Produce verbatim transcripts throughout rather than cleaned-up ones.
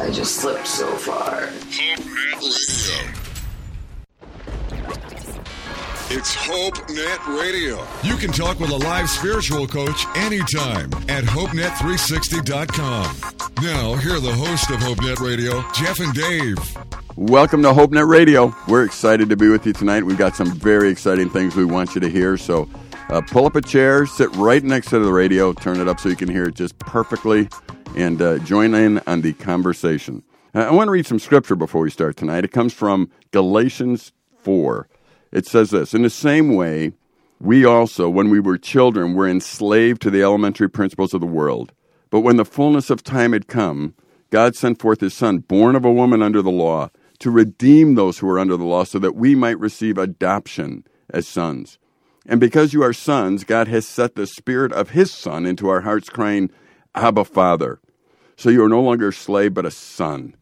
I just slipped so far. It's HopeNet Radio. You can talk with a live spiritual coach anytime at Hope Net three sixty dot com. Now, here are the hosts of HopeNet Radio, Jeff and Dave. Welcome to HopeNet Radio. We're excited to be with you tonight. We've got some very exciting things we want you to hear, so uh, pull up a chair, sit right next to the radio, turn it up so you can hear it just perfectly, and uh, join in on the conversation. Uh, I want to read some scripture before we start tonight. It comes from Galatians four. It says this, "In the same way, we also, when we were children, were enslaved to the elementary principles of the world. But when the fullness of time had come, God sent forth His Son, born of a woman under the law, to redeem those who were under the law, so that we might receive adoption as sons. And because you are sons, God has set the Spirit of His Son into our hearts, crying, Abba, Father. So you are no longer a slave, but a son."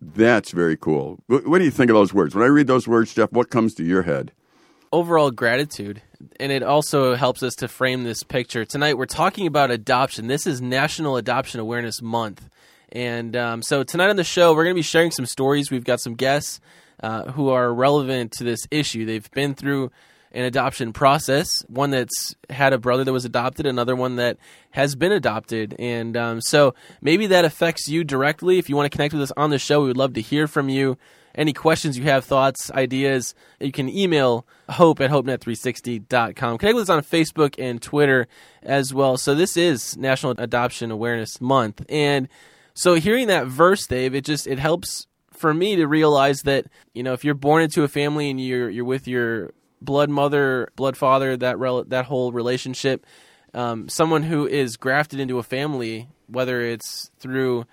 That's very cool. What do you think of those words? When I read those words, Jeff, what comes to your head? Overall gratitude, and it also helps us to frame this picture. Tonight we're talking about adoption. This is National Adoption Awareness Month. And um, so tonight on the show, we're going to be sharing some stories. We've got some guests uh, who are relevant to this issue. They've been through an adoption process, one that's had a brother that was adopted, another one that has been adopted. And um, so maybe that affects you directly. If you want to connect with us on the show, we would love to hear from you. Any questions you have, thoughts, ideas, you can email hope at hope net three sixty dot com. Connect with us on Facebook and Twitter as well. So this is National Adoption Awareness Month. And so hearing that verse, Dave, it just it helps for me to realize that, you know, if you're born into a family and you're you're with your blood mother, blood father, that rel- that whole relationship. Um, someone who is grafted into a family, whether it's through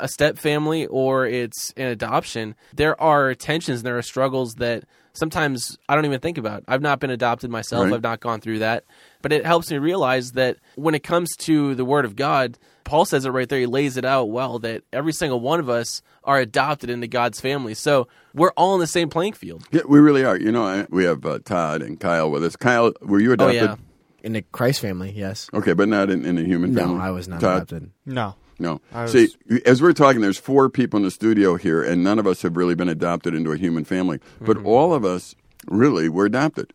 a step family or it's an adoption, there are tensions and there are struggles that sometimes I don't even think about. I've not been adopted myself. Right. I've not gone through that. But it helps me realize that when it comes to the Word of God, Paul says it right there. He lays it out well that every single one of us are adopted into God's family. So we're all in the same playing field. Yeah, we really are. You know, we have uh, Todd and Kyle with us. Kyle, were you adopted? Oh, yeah. In the Christ family, yes. Okay, but not in, in the human family? No, I was not Todd? adopted. No. No. Was... See, as we're talking, there's four people in the studio here, and none of us have really been adopted into a human family. Mm-hmm. But all of us, really, were adopted.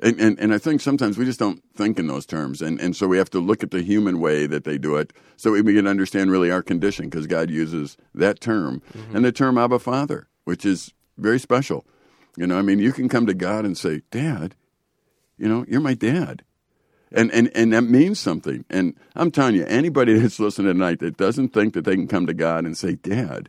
And, and and I think sometimes we just don't think in those terms, and, and so we have to look at the human way that they do it so we can understand really our condition, because God uses that term. Mm-hmm. And the term Abba Father, which is very special. You know, I mean, you can come to God and say, Dad, you know, you're my dad. And, and, and that means something. And I'm telling you, anybody that's listening tonight that doesn't think that they can come to God and say, Dad,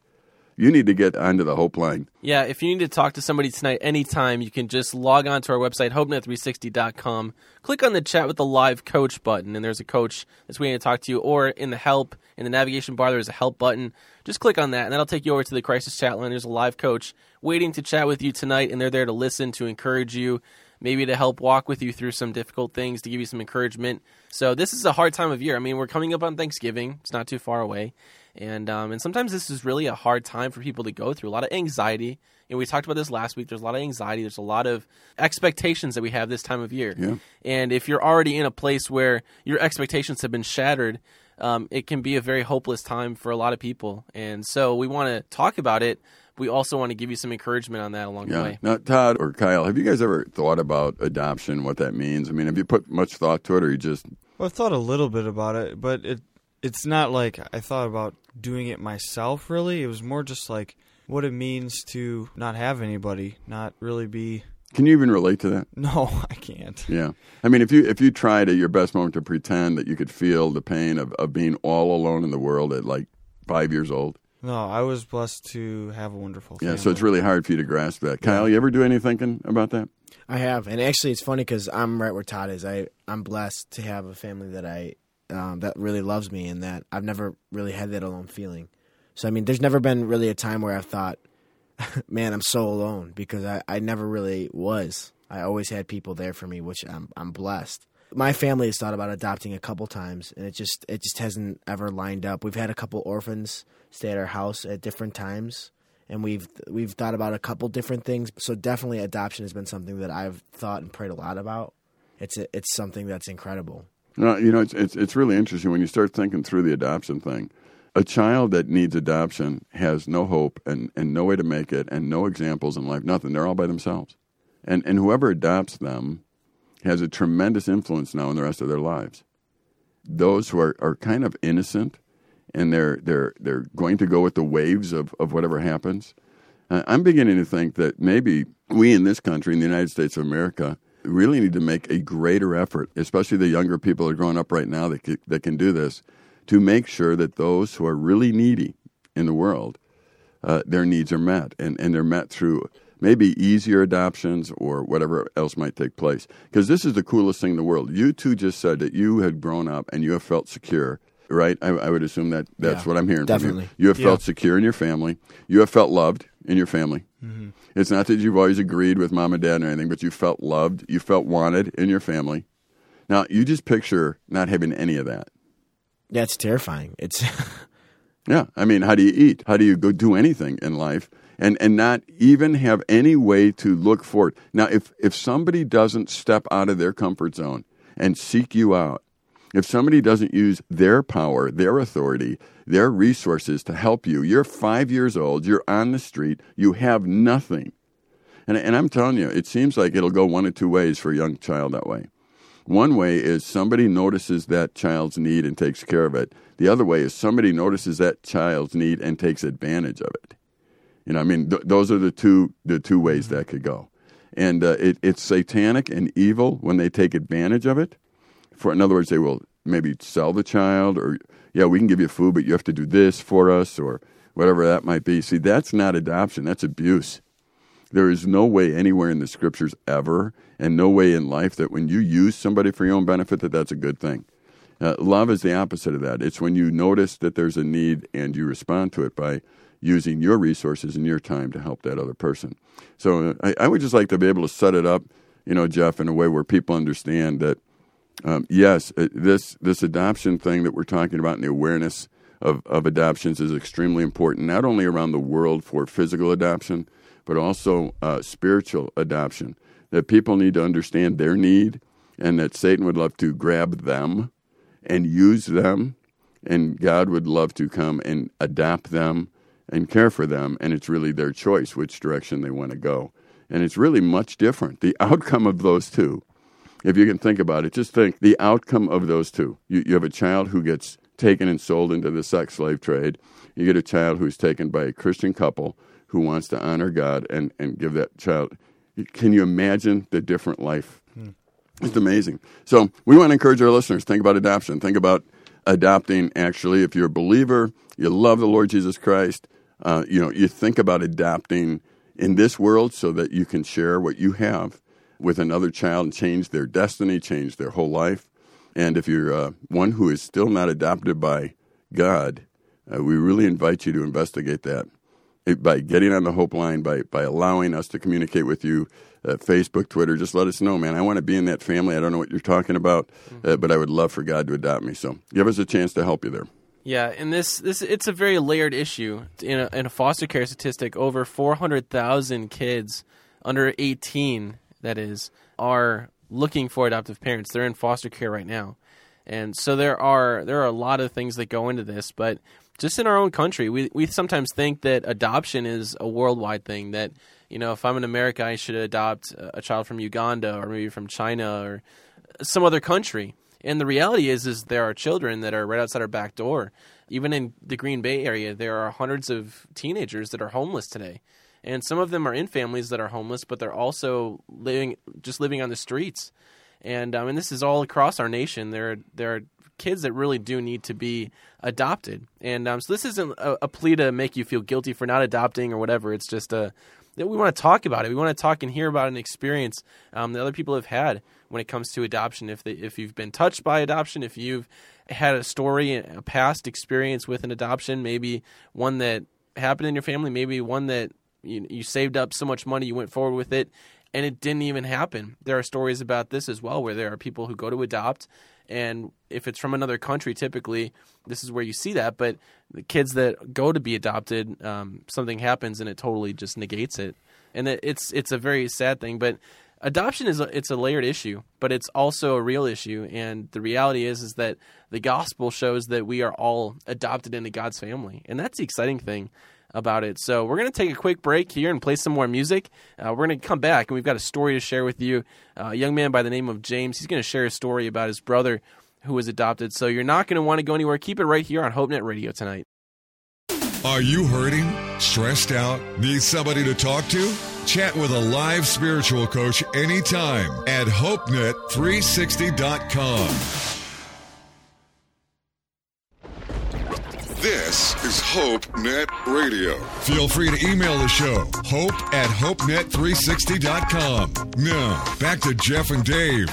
you need to get onto the Hope Line. Yeah, if you need to talk to somebody tonight anytime, you can just log on to our website, hope net three sixty dot com. Click on the chat with the live coach button, and there's a coach that's waiting to talk to you. Or in the help, in the navigation bar, there's a help button. Just click on that, and that'll take you over to the crisis chat line. There's a live coach waiting to chat with you tonight, and they're there to listen, to encourage you, maybe to help walk with you through some difficult things, to give you some encouragement. So this is a hard time of year. I mean, we're coming up on Thanksgiving. It's not too far away. And um, and sometimes this is really a hard time for people to go through, a lot of anxiety. And we talked about this last week. There's a lot of anxiety. There's a lot of expectations that we have this time of year. Yeah. And if you're already in a place where your expectations have been shattered, um, it can be a very hopeless time for a lot of people. And so we want to talk about it. We also want to give you some encouragement on that along yeah. the way. Now, Todd or Kyle, have you guys ever thought about adoption, what that means? I mean, have you put much thought to it, or you just... Well, I've thought a little bit about it, but it... It's not like I thought about doing it myself, really. It was more just like what it means to not have anybody, not really be... Can you even relate to that? No, I can't. Yeah. I mean, if you if you tried at your best moment to pretend that you could feel the pain of, of being all alone in the world at like five years old. No, I was blessed to have a wonderful family. Yeah, so it's really hard for you to grasp that. Kyle, you ever do any thinking about that? I have. And actually, it's funny because I'm right where Todd is. I, I'm blessed to have a family that I... Um, that really loves me, and that I've never really had that alone feeling. So, I mean, there's never been really a time where I've thought, man, I'm so alone, because I, I never really was. I always had people there for me, which I'm I'm blessed. My family has thought about adopting a couple times, and it just it just hasn't ever lined up. We've had a couple orphans stay at our house at different times, and we've we've thought about a couple different things. So definitely adoption has been something that I've thought and prayed a lot about. It's a, it's something that's incredible. No, you know, it's, it's it's really interesting when you start thinking through the adoption thing. A child that needs adoption has no hope and, and no way to make it and no examples in life, nothing. They're all by themselves. And and whoever adopts them has a tremendous influence now in the rest of their lives. Those who are, are kind of innocent and they're they're they're going to go with the waves of, of whatever happens. Uh, I'm beginning to think that maybe we in this country, in the United States of America, really need to make a greater effort, especially the younger people that are growing up right now that can, that can do this, to make sure that those who are really needy in the world, uh, their needs are met, and, and they're met through maybe easier adoptions or whatever else might take place. Because this is the coolest thing in the world. You two just said that you had grown up and you have felt secure, right? I, I would assume that that's yeah, what I'm hearing definitely. from you. You have yeah. felt secure in your family. You have felt loved in your family. Mm-hmm. It's not that you've always agreed with mom and dad or anything, but you felt loved. You felt wanted in your family. Now, you just picture not having any of that. Yeah, it's terrifying. It's yeah. I mean, how do you eat? How do you go do anything in life? And and not even have any way to look forward. Now, if, if somebody doesn't step out of their comfort zone and seek you out, if somebody doesn't use their power, their authority, their resources to help you, you're five years old, you're on the street, you have nothing. And and I'm telling you, it seems like it'll go one of two ways for a young child that way. One way is somebody notices that child's need and takes care of it. The other way is somebody notices that child's need and takes advantage of it. You know, I mean, th- those are the two the two ways that could go. And uh, it, it's satanic and evil when they take advantage of it. For, in other words, they will maybe sell the child, or, yeah, we can give you food, but you have to do this for us, or whatever that might be. See, that's not adoption. That's abuse. There is no way anywhere in the scriptures ever, and no way in life, that when you use somebody for your own benefit, that that's a good thing. Uh, love is the opposite of that. It's when you notice that there's a need and you respond to it by using your resources and your time to help that other person. So uh, I, I would just like to be able to set it up, you know, Jeff, in a way where people understand that, um, yes, uh, this this adoption thing that we're talking about and the awareness of, of adoptions is extremely important, not only around the world for physical adoption, but also uh, spiritual adoption, that people need to understand their need and that Satan would love to grab them and use them, and God would love to come and adopt them and care for them, and it's really their choice which direction they want to go. And it's really much different, the outcome of those two. If you can think about it, just think, the outcome of those two. You, you have a child who gets taken and sold into the sex slave trade. You get a child who's taken by a Christian couple who wants to honor God and, and give that child. Can you imagine the different life? Hmm. It's amazing. So we want to encourage our listeners, think about adoption. Think about adopting, actually. If you're a believer, you love the Lord Jesus Christ, uh, you know, you think about adopting in this world so that you can share what you have with another child and change their destiny, change their whole life. And if you're uh, one who is still not adopted by God, uh, we really invite you to investigate that. It, by getting on the Hope Line, by, by allowing us to communicate with you, uh, Facebook, Twitter, just let us know, man. I want to be in that family. I don't know what you're talking about, uh, but I would love for God to adopt me. So give us a chance to help you there. Yeah, and this, this it's a very layered issue. In a, in a foster care statistic, over four hundred thousand kids under eighteen, that is, are looking for adoptive parents. They're in foster care right now. And so there are there are a lot of things that go into this, but just in our own country, we we sometimes think that adoption is a worldwide thing, that, you know, if I'm in America, I should adopt a child from Uganda or maybe from China or some other country. And the reality is, is there are children that are right outside our back door. Even in the Green Bay area, there are hundreds of teenagers that are homeless today. And some of them are in families that are homeless, but they're also living just living on the streets. And I mean, this is all across our nation. There are, there are kids that really do need to be adopted. And um, so this isn't a, a plea to make you feel guilty for not adopting or whatever. It's just a that we want to talk about it. We want to talk and hear about an experience um, that other people have had when it comes to adoption. If they, if you've been touched by adoption, if you've had a story, a past experience with an adoption, maybe one that happened in your family, maybe one that you, you saved up so much money you went forward with it and it didn't even happen. There are stories about this as well, where there are people who go to adopt, and if it's from another country, typically this is where you see that. But the kids that go to be adopted, um, something happens and it totally just negates it. And it's it's a very sad thing. But adoption is a, it's a layered issue, but it's also a real issue. And the reality is is that the gospel shows that we are all adopted into God's family, and that's the exciting thing about it. So we're going to take a quick break here and play some more music. Uh, we're going to come back, and we've got a story to share with you. Uh, a young man by the name of James, he's going to share a story about his brother who was adopted. So you're not going to want to go anywhere. Keep it right here on HopeNet Radio tonight. Are you hurting? Stressed out? Need somebody to talk to? Chat with a live spiritual coach anytime at hope net three sixty dot com. This is HopeNet Radio. Feel free to email the show, hope at hope net three sixty dot com. Now, back to Jeff and Dave.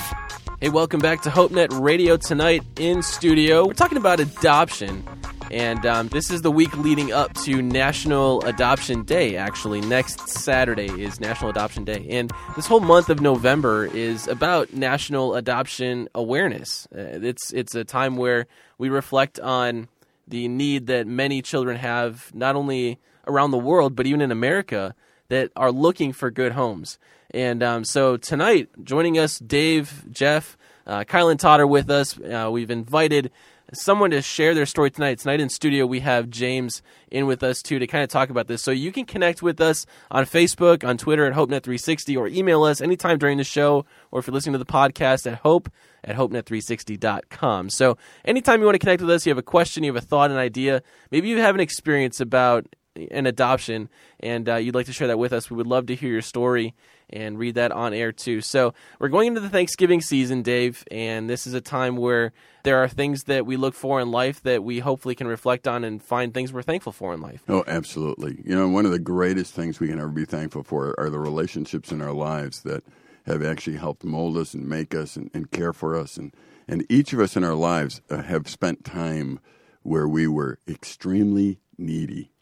Hey, welcome back to HopeNet Radio tonight in studio. We're talking about adoption, and um, this is the week leading up to National Adoption Day, actually. Next Saturday is National Adoption Day, and this whole month of November is about National Adoption Awareness. Uh, it's, it's a time where we reflect on the need that many children have, not only around the world, but even in America, that are looking for good homes. And um, so tonight, joining us, Dave, Jeff, uh, Kyle and Todd are with us. Uh, we've invited someone to share their story tonight. Tonight in studio, we have James in with us, too, to kind of talk about this. So you can connect with us on Facebook, on Twitter at HopeNet three sixty, or email us anytime during the show, or if you're listening to the podcast at hope at hope net three sixty dot com. So anytime you want to connect with us, you have a question, you have a thought, an idea, maybe you have an experience about an adoption, and uh, you'd like to share that with us, we would love to hear your story and read that on air too. So we're going into the Thanksgiving season, Dave, and this is a time where there are things that we look for in life that we hopefully can reflect on and find things we're thankful for in life. Oh, absolutely. You know, one of the greatest things we can ever be thankful for are the relationships in our lives that have actually helped mold us and make us and, and care for us. And, and each of us in our lives uh, have spent time where we were extremely needy,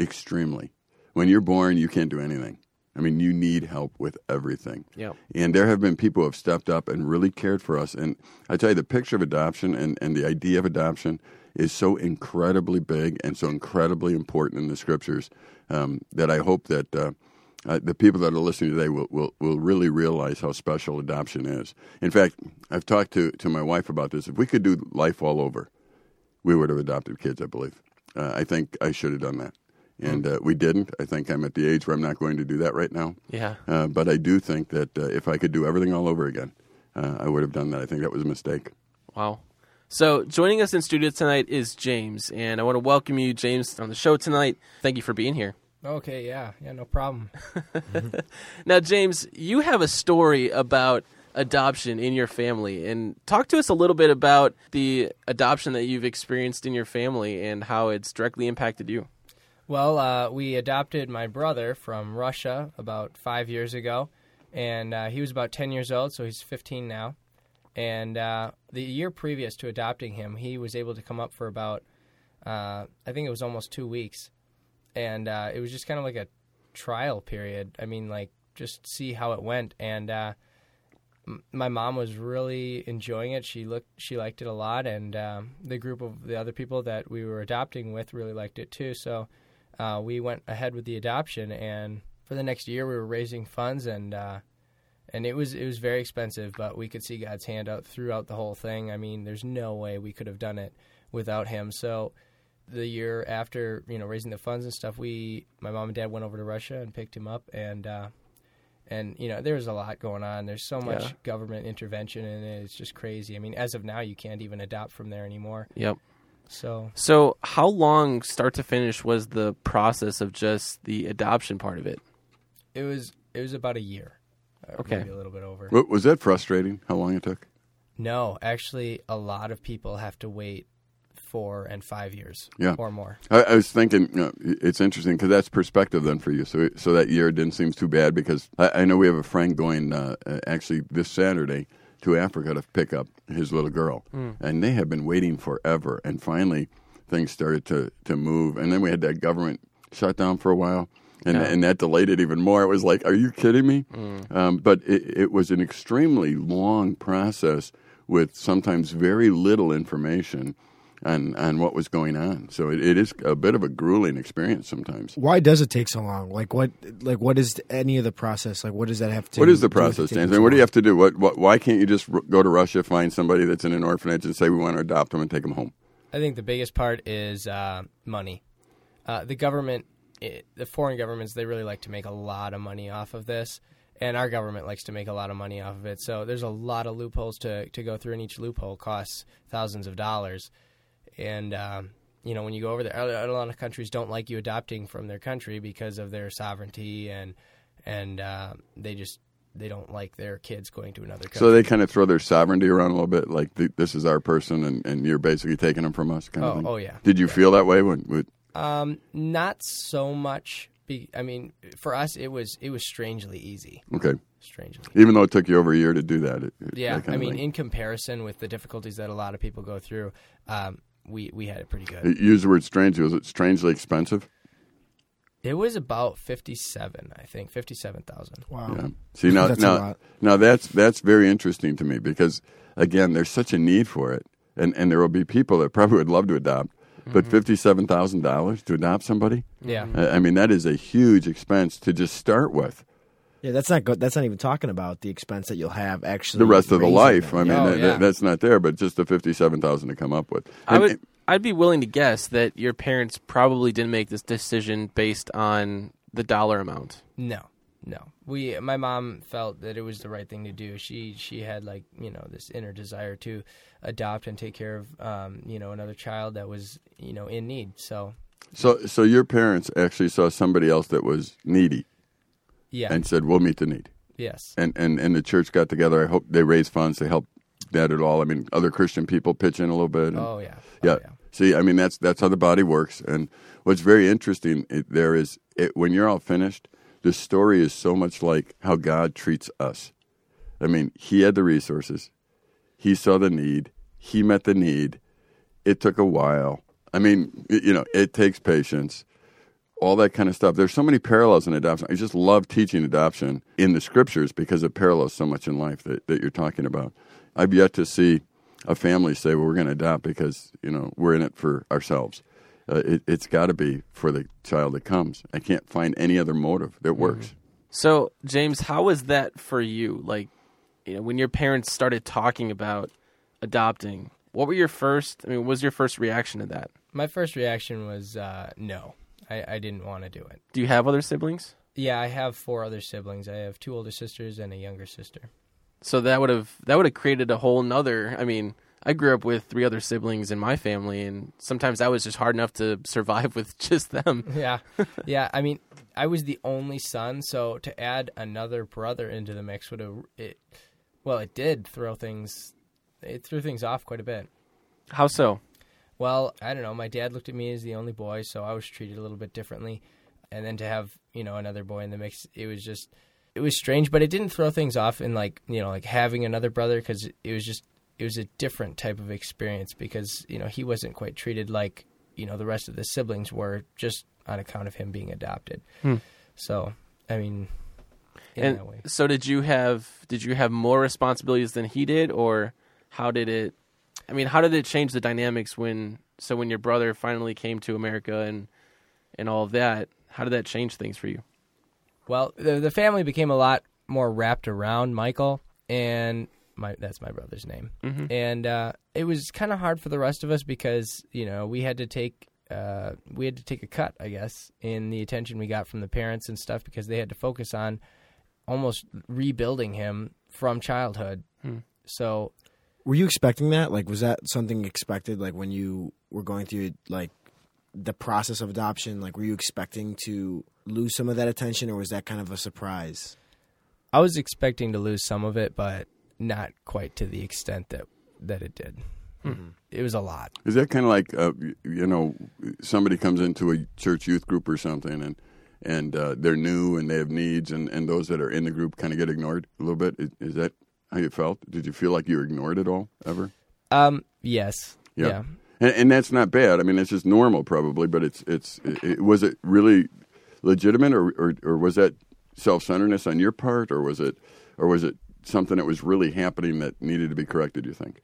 extremely. When you're born, you can't do anything. I mean, you need help with everything. Yep. And there have been people who have stepped up and really cared for us. And I tell you, the picture of adoption and, and the idea of adoption is so incredibly big and so incredibly important in the Scriptures um, that I hope that uh, uh, the people that are listening today will, will, will really realize how special adoption is. In fact, I've talked to, to my wife about this. If we could do life all over, we would have adopted kids, I believe. Uh, I think I should have done that. And uh, we didn't. I think I'm at the age where I'm not going to do that right now. Yeah. Uh, but I do think that uh, if I could do everything all over again, uh, I would have done that. I think that was a mistake. Wow. So joining us in studio tonight is James, and I want to welcome you, James, on the show tonight. Thank you for being here. Okay, yeah. Yeah, no problem. Mm-hmm. Now, James, you have a story about adoption in your family, and talk to us a little bit about the adoption that you've experienced in your family and how it's directly impacted you. Well, uh, we adopted my brother from Russia about five years ago, and uh, he was about ten years old, so he's fifteen now. And uh, the year previous to adopting him, he was able to come up for about, uh, I think it was almost two weeks. And uh, it was just kind of like a trial period. I mean, like, just see how it went. And uh, m- my mom was really enjoying it. She looked, she liked it a lot, and um, the group of the other people that we were adopting with really liked it too, so... Uh, we went ahead with the adoption, and for the next year we were raising funds, and uh, and it was it was very expensive, but we could see God's hand out throughout the whole thing. I mean, there's no way we could have done it without Him. So the year after, you know, raising the funds and stuff, we my mom and dad went over to Russia and picked him up, and uh, and you know, there was a lot going on. There's so much yeah. government intervention in it. It's just crazy. I mean, as of now, you can't even adopt from there anymore. Yep. So so how long, start to finish, was the process of just the adoption part of it? It was it was about a year. Okay. Maybe a little bit over. Was that frustrating, how long it took? No. Actually, a lot of people have to wait four, and five years yeah. or more. I, I was thinking, you know, it's interesting because that's perspective then for you. So so that year didn't seem too bad because I, I know we have a friend going uh, actually this Saturday to Africa to pick up his little girl. Mm. And they have been waiting forever. And finally, things started to, to move. And then we had that government shutdown for a while. And, yeah. and that delayed it even more. It was like, are you kidding me? Mm. Um, but it, it was an extremely long process with sometimes very little information on, on what was going on. So it, it is a bit of a grueling experience sometimes. Why does it take so long? Like what like what is any of the process? Like what does that have to do? What is the process, Dan? What do you have to do? What, what Why can't you just r- go to Russia, find somebody that's in an orphanage and say we want to adopt them and take them home? I think the biggest part is uh, money. Uh, the government... It, the foreign governments, they really like to make a lot of money off of this, and our government likes to make a lot of money off of it. So there's a lot of loopholes to, to go through, and each loophole costs thousands of dollars. And, um, you know, when you go over there, a lot of countries don't like you adopting from their country because of their sovereignty, and and uh, they just they don't like their kids going to another country. So they kind of throw their sovereignty around a little bit, like this is our person, and, and you're basically taking them from us kind oh, of thing? Oh, yeah. Did you yeah. feel that way when... when Um, not so much. Be, I mean, for us, it was it was strangely easy. Okay. Strangely. Even though it took you over a year to do that. It, it, yeah. That I mean, thing. In comparison with the difficulties that a lot of people go through, um, we, we had it pretty good. You used the word strange. Was it strangely expensive? It was about fifty-seven, I think, fifty-seven thousand. Wow. Yeah. See, now, that's now, now that's, that's very interesting to me because, again, there's such a need for it. And, and there will be people that probably would love to adopt. But fifty-seven thousand dollars to adopt somebody? Yeah. I mean, that is a huge expense to just start with. Yeah, that's not go- that's not even talking about the expense that you'll have actually. The rest of the life. Them. I mean, oh, that, yeah. that, that's not there, but just the fifty-seven thousand dollars to come up with. And, I would, I'd be willing to guess that your parents probably didn't make this decision based on the dollar amount. No, no. We, my mom felt that it was the right thing to do. She she had like you know this inner desire to adopt and take care of um, you know another child that was you know in need. So, so so your parents actually saw somebody else that was needy, yeah, and said we'll meet the need. Yes, and and and the church got together. I hope they raised funds to help that at all. I mean, other Christian people pitch in a little bit. And, oh yeah, oh, yeah. yeah. See, I mean that's that's how the body works. And what's very interesting it, there is it, when you're all finished. This story is so much like how God treats us. I mean, he had the resources. He saw the need. He met the need. It took a while. I mean, it, you know, it takes patience, all that kind of stuff. There's so many parallels in adoption. I just love teaching adoption in the scriptures because it parallels so much in life that, that you're talking about. I've yet to see a family say, well, we're going to adopt because, you know, we're in it for ourselves. Uh, it, it's got to be for the child that comes. I can't find any other motive that works. Mm-hmm. So, James, how was that for you? Like, you know, when your parents started talking about adopting, what were your first, I mean, what was your first reaction to that? My first reaction was uh, no. I, I didn't want to do it. Do you have other siblings? Yeah, I have four other siblings. I have two older sisters and a younger sister. So that would have that would have created a whole nother, I mean... I grew up with three other siblings in my family, and sometimes that was just hard enough to survive with just them. yeah. Yeah. I mean, I was the only son, so to add another brother into the mix would have, it, well, it did throw things, it threw things off quite a bit. How so? Well, I don't know. My dad looked at me as the only boy, so I was treated a little bit differently. And then to have, you know, another boy in the mix, it was just, it was strange, but it didn't throw things off in like, you know, like having another brother because it was just, it was a different type of experience because, you know, he wasn't quite treated like, you know, the rest of the siblings were just on account of him being adopted. Hmm. So, I mean, in and that way. So did you have, did you have more responsibilities than he did or how did it, I mean, how did it change the dynamics when, so when your brother finally came to America and, and all of that, how did that change things for you? Well, the, the family became a lot more wrapped around Michael and My, that's my brother's name. Mm-hmm. And uh, it was kind of hard for the rest of us because, you know, we had to take uh, we had to take a cut, I guess, in the attention we got from the parents and stuff because they had to focus on almost rebuilding him from childhood. Mm. So were you expecting that? Like, was that something expected? Like when you were going through, like, the process of adoption, like, were you expecting to lose some of that attention or was that kind of a surprise? I was expecting to lose some of it, but not quite to the extent that, that it did. Mm-hmm. It was a lot. Is that kind of like, uh, you know, somebody comes into a church youth group or something, and and uh, they're new and they have needs, and, and those that are in the group kind of get ignored a little bit? Is, is that how you felt? Did you feel like you were ignored at all, ever? Um. Yes. Yep. Yeah. And, and that's not bad. I mean, it's just normal probably, but it's it's it, it, was it really legitimate, or, or or was that self-centeredness on your part, or was it or was it something that was really happening that needed to be corrected, you think?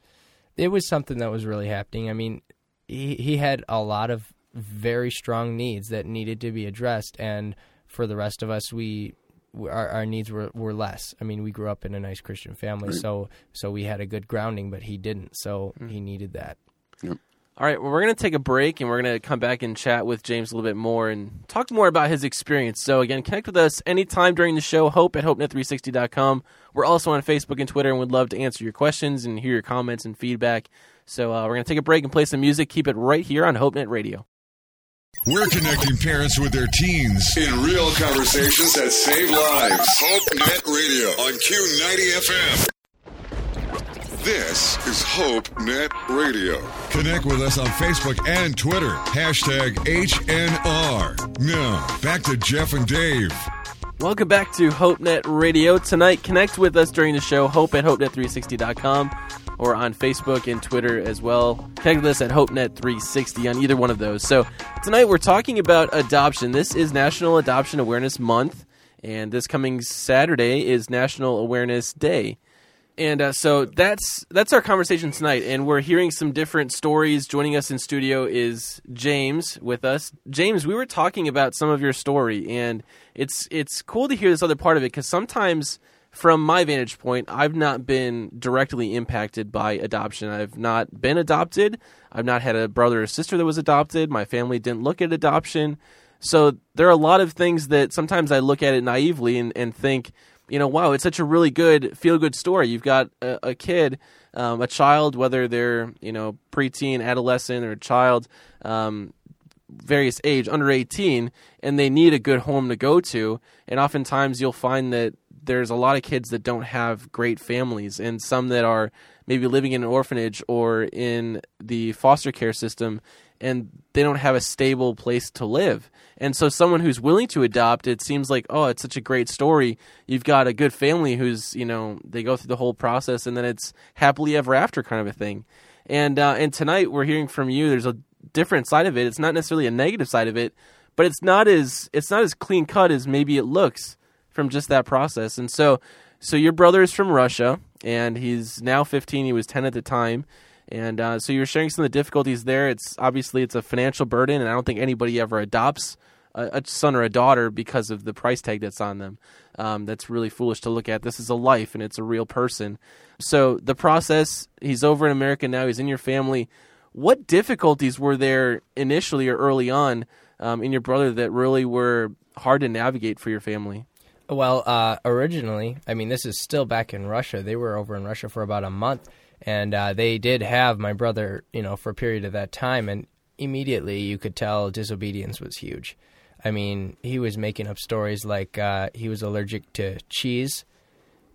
It was something that was really happening. I mean, he, he had a lot of very strong needs that needed to be addressed, and for the rest of us, we our, our needs were, were less. I mean, we grew up in a nice Christian family, right. so so we had a good grounding, but he didn't, so mm. he needed that. Yep. All right, well, we're going to take a break, and we're going to come back and chat with James a little bit more and talk more about his experience. So, again, connect with us anytime during the show, hope at hope net three sixty dot com. We're also on Facebook and Twitter, and would love to answer your questions and hear your comments and feedback. So uh, we're going to take a break and play some music. Keep it right here on HopeNet Radio. We're connecting parents with their teens in real conversations that save lives. HopeNet Radio on Q ninety F M. This is HopeNet Radio. Connect with us on Facebook and Twitter. Hashtag H N R. Now, back to Jeff and Dave. Welcome back to HopeNet Radio. Tonight, connect with us during the show, hope at hope net three sixty dot com, or on Facebook and Twitter as well. Connect with us at hope net three sixty on either one of those. So, tonight we're talking about adoption. This is National Adoption Awareness Month, and this coming Saturday is National Awareness Day. And uh, so that's that's our conversation tonight, and we're hearing some different stories. Joining us in studio is James with us. James, we were talking about some of your story, and it's it's cool to hear this other part of it, because sometimes, from my vantage point, I've not been directly impacted by adoption. I've not been adopted. I've not had a brother or sister that was adopted. My family didn't look at adoption. So there are a lot of things that sometimes I look at it naively and, and think, you know, wow, it's such a really good, feel-good story. You've got a, a kid, um, a child, whether they're, you know, preteen, adolescent, or a child, um, various age, under eighteen, and they need a good home to go to. And oftentimes you'll find that there's a lot of kids that don't have great families, and some that are maybe living in an orphanage or in the foster care system, and they don't have a stable place to live. And so someone who's willing to adopt, it seems like, oh, it's such a great story. You've got a good family who's, you know, they go through the whole process, and then it's happily ever after kind of a thing. And uh, and tonight we're hearing from you, there's a different side of it. It's not necessarily a negative side of it, but it's not as it's not as clean cut as maybe it looks from just that process. And so so your brother is from Russia, and he's now fifteen. He was ten at the time. And uh, so you're sharing some of the difficulties there. It's obviously it's a financial burden, and I don't think anybody ever adopts a, a son or a daughter because of the price tag that's on them. Um, that's really foolish to look at. This is a life, and it's a real person. So the process, he's over in America now. He's in your family. What difficulties were there initially or early on um, in your brother that really were hard to navigate for your family? Well, uh, originally, I mean, this is still back in Russia. They were over in Russia for about a month. And uh, they did have my brother, you know, for a period of that time, and immediately you could tell disobedience was huge. I mean, he was making up stories like uh, he was allergic to cheese,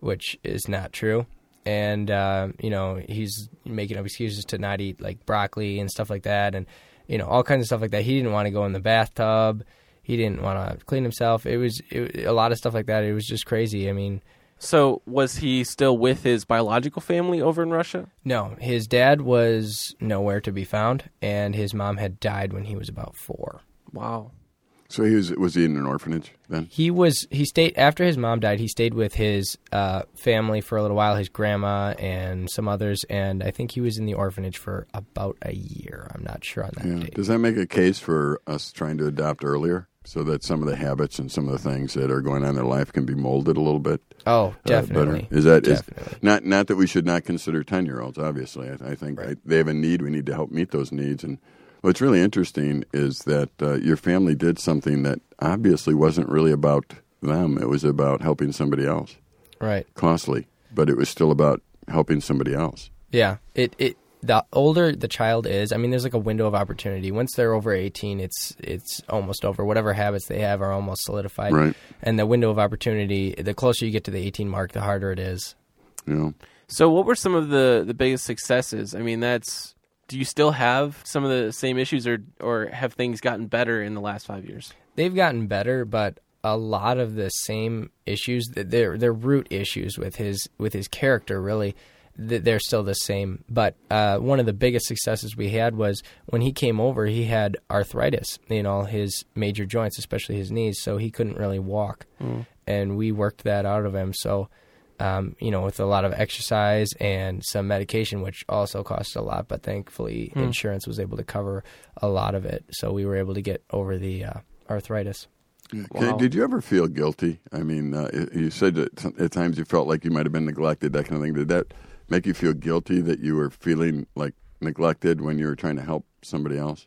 which is not true, and, uh, you know, he's making up excuses to not eat, like, broccoli and stuff like that, and, you know, all kinds of stuff like that. He didn't want to go in the bathtub. He didn't want to clean himself. It was it, a lot of stuff like that. It was just crazy. I mean... So was he still with his biological family over in Russia? No. His dad was nowhere to be found, and his mom had died when he was about four. Wow. So he was was he in an orphanage then? He was. He stayed after his mom died. He stayed with his uh, family for a little while, his grandma and some others, and I think he was in the orphanage for about a year. I'm not sure on that yeah. date. Does that make a case for us trying to adopt earlier? So that some of the habits and some of the things that are going on in their life can be molded a little bit. Oh, definitely. Uh, is that definitely. Is, not not that we should not consider ten-year-olds? Obviously, I, I think right. I, they have a need. We need to help meet those needs. And what's really interesting is that uh, your family did something that obviously wasn't really about them. It was about helping somebody else. Right. Costly, but it was still about helping somebody else. Yeah. It it. The older the child is, I mean, there's like a window of opportunity. Once they're over eighteen, it's it's almost over. Whatever habits they have are almost solidified. Right. And the window of opportunity, the closer you get to the eighteen mark, the harder it is. Yeah. So what were some of the, the biggest successes? I mean, that's Do you still have some of the same issues, or or have things gotten better in the last five years? They've gotten better, but a lot of the same issues, they're, they're root issues with his with his character, really. They're still the same. But uh, one of the biggest successes we had was when he came over, he had arthritis in all his major joints, especially his knees, so he couldn't really walk. Mm. And we worked that out of him. So, um, you know, with a lot of exercise and some medication, which also cost a lot, but thankfully mm. insurance was able to cover a lot of it. So we were able to get over the uh, arthritis. Okay. Wow. Did you ever feel guilty? I mean, uh, you said that at times you felt like you might have been neglected, that kind of thing. Did that make you feel guilty that you were feeling like neglected when you were trying to help somebody else?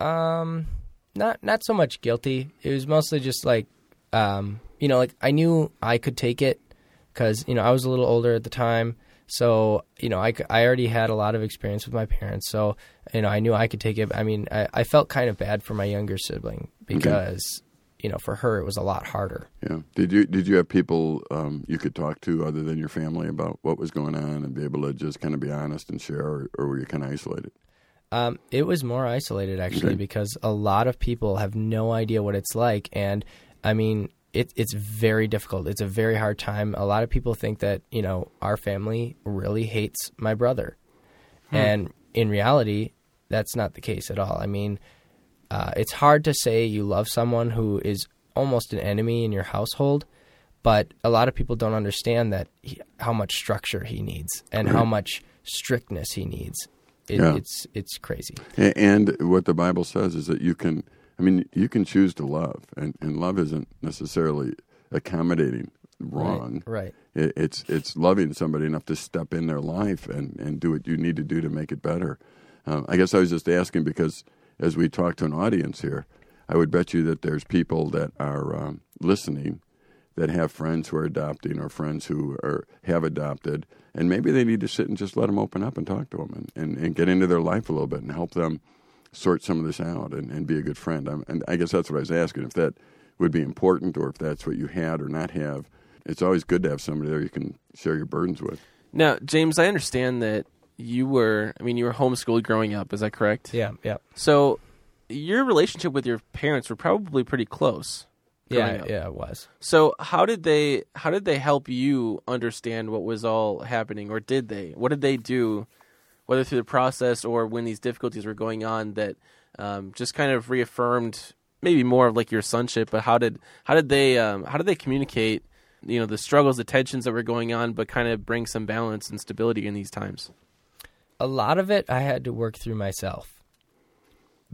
Um, not not so much guilty. It was mostly just like, um, you know, like I knew I could take it because, you know, I was a little older at the time. So, you know, I, I already had a lot of experience with my parents. So, you know, I knew I could take it. I mean, I, I felt kind of bad for my younger sibling because, okay. you know, for her, it was a lot harder. Yeah. Did you did you have people um, you could talk to other than your family about what was going on and be able to just kind of be honest and share, or, or were you kind of isolated? Um, it was more isolated, actually, okay. because a lot of people have no idea what it's like. And, I mean... It, it's very difficult. It's a very hard time. A lot of people think that, you know, our family really hates my brother. Hmm. And in reality, that's not the case at all. I mean, uh, it's hard to say you love someone who is almost an enemy in your household, but a lot of people don't understand that he, how much structure he needs and how much strictness he needs. It, yeah. It's it's crazy. And what the Bible says is that you can... I mean, you can choose to love, and, and love isn't necessarily accommodating wrong. Right. right. It, it's it's loving somebody enough to step in their life and, and do what you need to do to make it better. Um, I guess I was just asking because as we talk to an audience here, I would bet you that there's people that are um, listening that have friends who are adopting or friends who are have adopted, and maybe they need to sit and just let them open up and talk to them and, and, and get into their life a little bit and help them sort some of this out and, and be a good friend. I'm, and I guess that's what I was asking, if that would be important or if that's what you had or not have. It's always good to have somebody there you can share your burdens with. Now, James, I understand that you were, I mean, you were homeschooled growing up. Is that correct? Yeah, yeah. So your relationship with your parents were probably pretty close. Yeah, up. yeah, it was. So how did they, how did they help you understand what was all happening, or did they? What did they do, whether through the process or when these difficulties were going on, that um, just kind of reaffirmed maybe more of like your sonship? But how did how did they um, how did they communicate, you know, the struggles, the tensions that were going on, but kind of bring some balance and stability in these times? A lot of it I had to work through myself,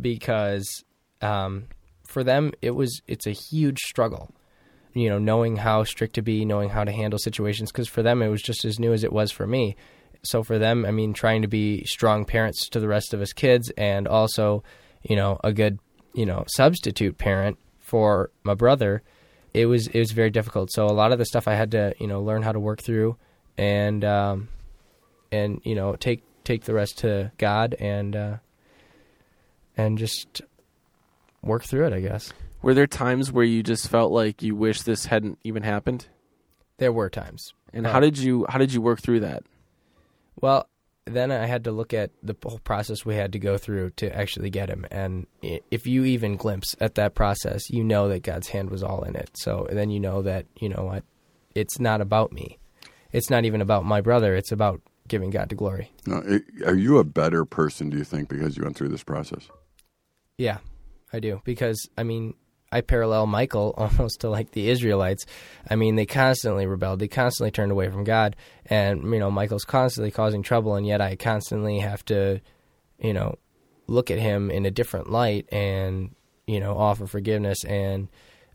because um, for them it was it's a huge struggle, you know, knowing how strict to be, knowing how to handle situations, because for them it was just as new as it was for me. So for them, I mean, trying to be strong parents to the rest of us kids, and also, you know, a good, you know, substitute parent for my brother, it was it was very difficult. So a lot of the stuff I had to, you know, learn how to work through, and um, and you know, take take the rest to God and uh, and just work through it, I guess. Were there times where you just felt like you wish this hadn't even happened? There were times. And um, how did you how did you work through that? Well, then I had to look at the whole process we had to go through to actually get him. And if you even glimpse at that process, you know that God's hand was all in it. So then you know that, you know what, it's not about me. It's not even about my brother. It's about giving God the glory. Now, are you a better person, do you think, because you went through this process? Yeah, I do. Because, I mean, I parallel Michael almost to like the Israelites. I mean, they constantly rebelled. They constantly turned away from God. And, you know, Michael's constantly causing trouble, and yet I constantly have to, you know, look at him in a different light and, you know, offer forgiveness and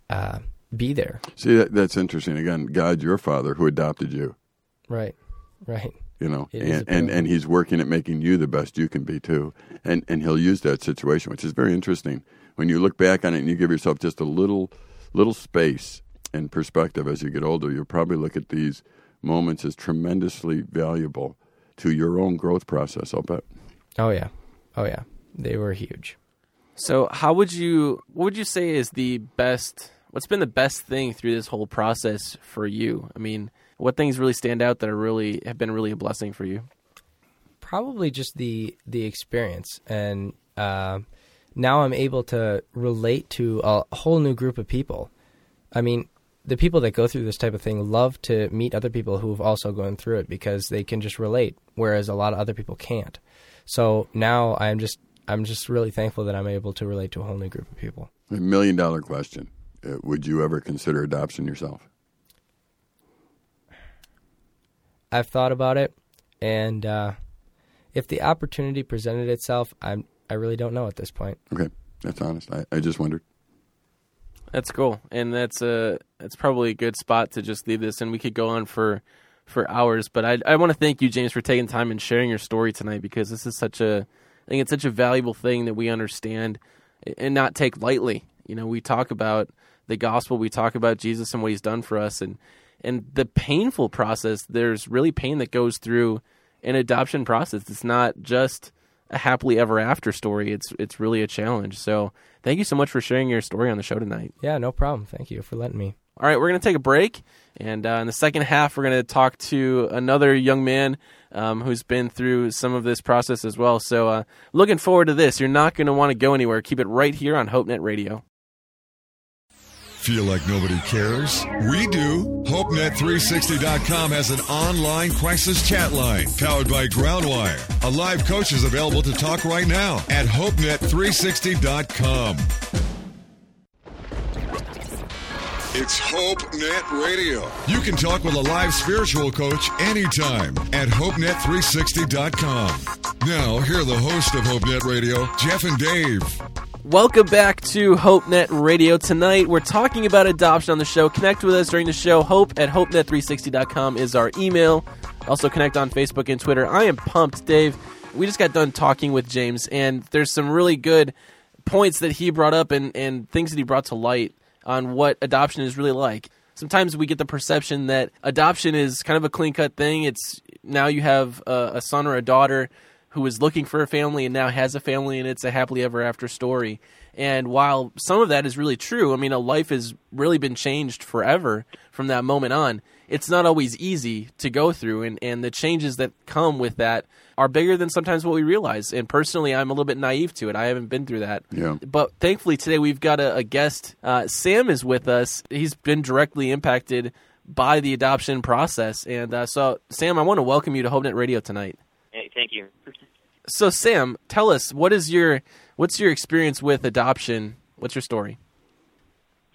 uh, be there. See, that, that's interesting. Again, God, your father, who adopted you. Right, right. You know, and, and, and he's working at making you the best you can be, too. And, and he'll use that situation, which is very interesting. When you look back on it and you give yourself just a little little space and perspective as you get older, you'll probably look at these moments as tremendously valuable to your own growth process, I'll bet. Oh, yeah. Oh, yeah. They were huge. So how would you, what would you say is the best, what's been the best thing through this whole process for you? I mean, what things really stand out that are really, have been really a blessing for you? probably just the the experience. And uh, now I'm able to relate to a whole new group of people. I mean, the people that go through this type of thing love to meet other people who have also gone through it because they can just relate, whereas a lot of other people can't. So now I'm just I'm just really thankful that I'm able to relate to a whole new group of people. A million-dollar question. Uh, would you ever consider adoption yourself? I've thought about it, and uh, if the opportunity presented itself, I'm, I really don't know at this point. Okay, that's honest. I, I just wondered. That's cool, and that's a that's probably a good spot to just leave this, and we could go on for, for hours. But I I want to thank you, James, for taking time and sharing your story tonight, because this is such a I think it's such a valuable thing that we understand and not take lightly. You know, we talk about the gospel, we talk about Jesus and what he's done for us, and and the painful process. There's really pain that goes through an adoption process. It's not just a happily ever after story. It's it's really a challenge. So thank you so much for sharing your story on the show tonight. Yeah, no problem. Thank you for letting me. All right, we're going to take a break. And uh, in the second half, we're going to talk to another young man um, who's been through some of this process as well. So uh, looking forward to this. You're not going to want to go anywhere. Keep it right here on HopeNet Radio. Feel like nobody cares? We do. HopeNet three sixty dot com has an online crisis chat line powered by Groundwire. A live coach is available to talk right now at HopeNet three sixty dot com. It's HopeNet Radio. You can talk with a live spiritual coach anytime at HopeNet three sixty dot com. Now, here are the hosts of HopeNet Radio, Jeff and Dave. Welcome back to HopeNet Radio. Tonight, we're talking about adoption on the show. Connect with us during the show. Hope at HopeNet three sixty dot com is our email. Also, connect on Facebook and Twitter. I am pumped, Dave. We just got done talking with James, and there's some really good points that he brought up and, and things that he brought to light on what adoption is really like. Sometimes we get the perception that adoption is kind of a clean-cut thing. It's now you have a, a son or a daughter who is looking for a family and now has a family, and it's a happily ever after story. And while some of that is really true, I mean, a life has really been changed forever from that moment on. It's not always easy to go through, and, and the changes that come with that are bigger than sometimes what we realize. And personally, I'm a little bit naive to it. I haven't been through that. Yeah. But thankfully today we've got a, a guest. Uh, Sam is with us. He's been directly impacted by the adoption process. And uh, so, Sam, I want to welcome you to HopeNet Radio tonight. Hey, thank you. So, Sam, tell us, what is your what's your experience with adoption? What's your story?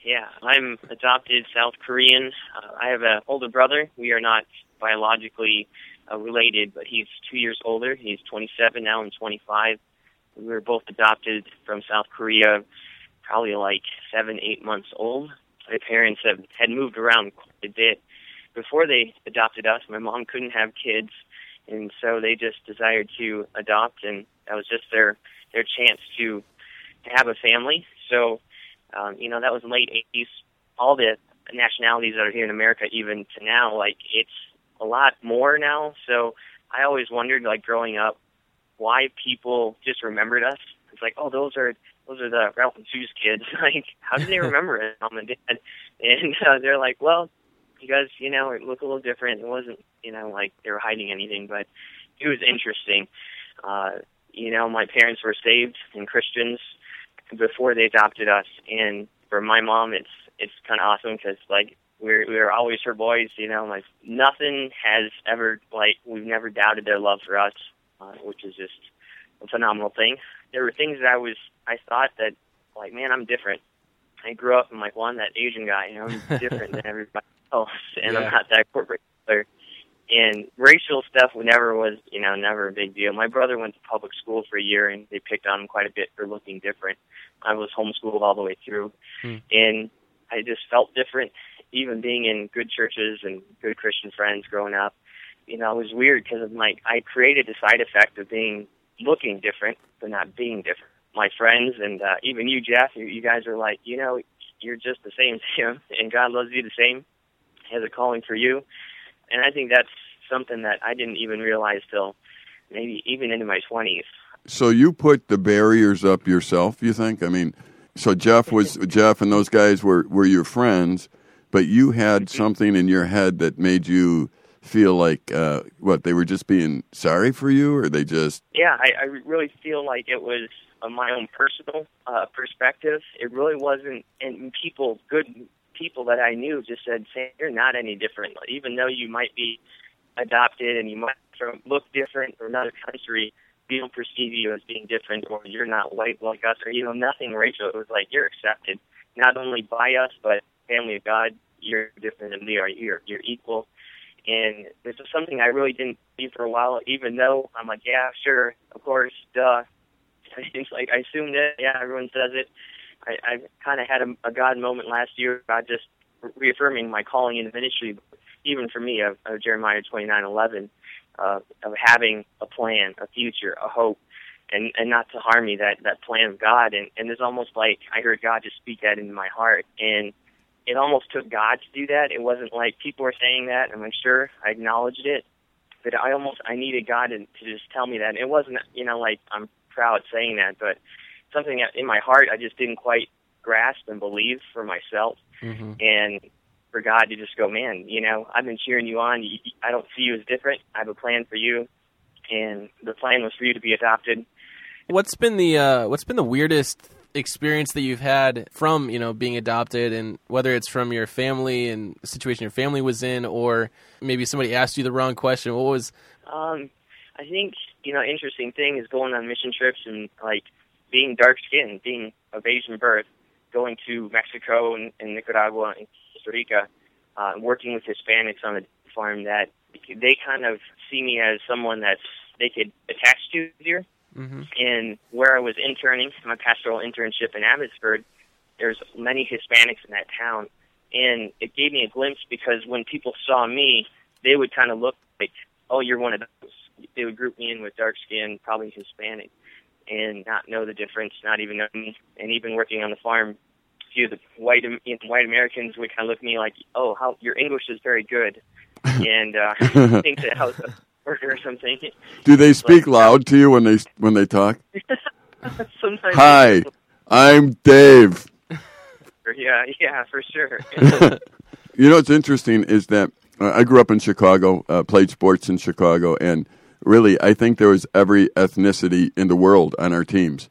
Yeah, I'm adopted South Korean. Uh, I have an older brother. We are not biologically uh, related, but he's two years older. He's twenty-seven now. I'm twenty-five. We were both adopted from South Korea, probably like seven, eight months old. My parents have, had moved around quite a bit. Before they adopted us, my mom couldn't have kids. And so they just desired to adopt, and that was just their their chance to, to have a family. So, um, you know, that was late eighties. All the nationalities that are here in America, even to now, like, it's a lot more now. So I always wondered, like, growing up, why people just remembered us. It's like, oh, those are those are the Ralph and Sue's kids. Like, how do they remember it, Mom and Dad? And uh, they're like, well, because, you know, it looked a little different. It wasn't, you know, like they were hiding anything, but it was interesting. Uh, you know, my parents were saved and Christians before they adopted us. And for my mom, it's it's kind of awesome because, like, we're, we're always her boys, you know. Like, nothing has ever, like, we've never doubted their love for us, uh, which is just a phenomenal thing. There were things that I was, I thought that, like, man, I'm different. I grew up, I'm like, well, I'm that Asian guy, you know, I'm different than everybody else, and yeah. I'm not that corporate player. And racial stuff never was, you know, never a big deal. My brother went to public school for a year, and they picked on him quite a bit for looking different. I was homeschooled all the way through, hmm. and I just felt different, even being in good churches and good Christian friends growing up. You know, it was weird because of my, I created the side effect of being, looking different, but not being different. My friends and uh, even you, Jeff, you, you guys are like, you know, you're just the same to him, and God loves you the same. He has a calling for you. And I think that's something that I didn't even realize till maybe even into my twenties. So you put the barriers up yourself, you think? I mean, so Jeff was Jeff and those guys were, were your friends, but you had something in your head that made you feel like, uh, what, they were just being sorry for you, or they just... Yeah, I, I really feel like it was uh, my own personal uh, perspective. It really wasn't, and people, good people that I knew just said, Sam, you're not any different. Even though you might be adopted and you might from, look different from another country, we don't perceive you as being different, or you're not white like us, or, you know, nothing racial. It was like, you're accepted, not only by us, but family of God, you're different than we are. You're, you're equal. And this is something I really didn't see for a while, even though I'm like, yeah, sure, of course, duh. It's like, I assumed it. Yeah, everyone says it. I, I kind of had a, a God moment last year about just reaffirming my calling in the ministry, even for me, of, of Jeremiah twenty-nine eleven, uh, of having a plan, a future, a hope, and, and not to harm me, that, that plan of God. And, and it's almost like I heard God just speak that into my heart. And it almost took God to do that. It wasn't like people were saying that, and I'm sure I acknowledged it, but I almost, I needed God to, to just tell me that. And it wasn't, you know, like I'm proud saying that, but something in my heart I just didn't quite grasp and believe for myself. Mm-hmm. And for God to just go, man, you know, I've been cheering you on. I don't see you as different. I have a plan for you, and the plan was for you to be adopted. What's been the uh, what's been the weirdest experience that you've had from, you know, being adopted, and whether it's from your family and the situation your family was in, or maybe somebody asked you the wrong question? What was... Um, I think, you know, interesting thing is going on mission trips and, like, being dark-skinned, being of Asian birth, going to Mexico and, and Nicaragua and Costa Rica, uh, working with Hispanics on a farm, that they kind of see me as someone that they could attach to here. Mm-hmm. And where I was interning, my pastoral internship in Abbotsford, there's many Hispanics in that town. And it gave me a glimpse, because when people saw me, they would kind of look like, oh, you're one of those. They would group me in with dark skin, probably Hispanic, and not know the difference, not even know me. And even working on the farm, a few of the white, white Americans would kind of look at me like, oh, how your English is very good. And uh, I think that I was a worker or something. Do they speak like, loud to you when they when they talk? Sometimes. Hi, I'm Dave. Yeah, yeah, for sure. You know, what's interesting is that uh, I grew up in Chicago, uh, played sports in Chicago, and really, I think there was every ethnicity in the world on our teams.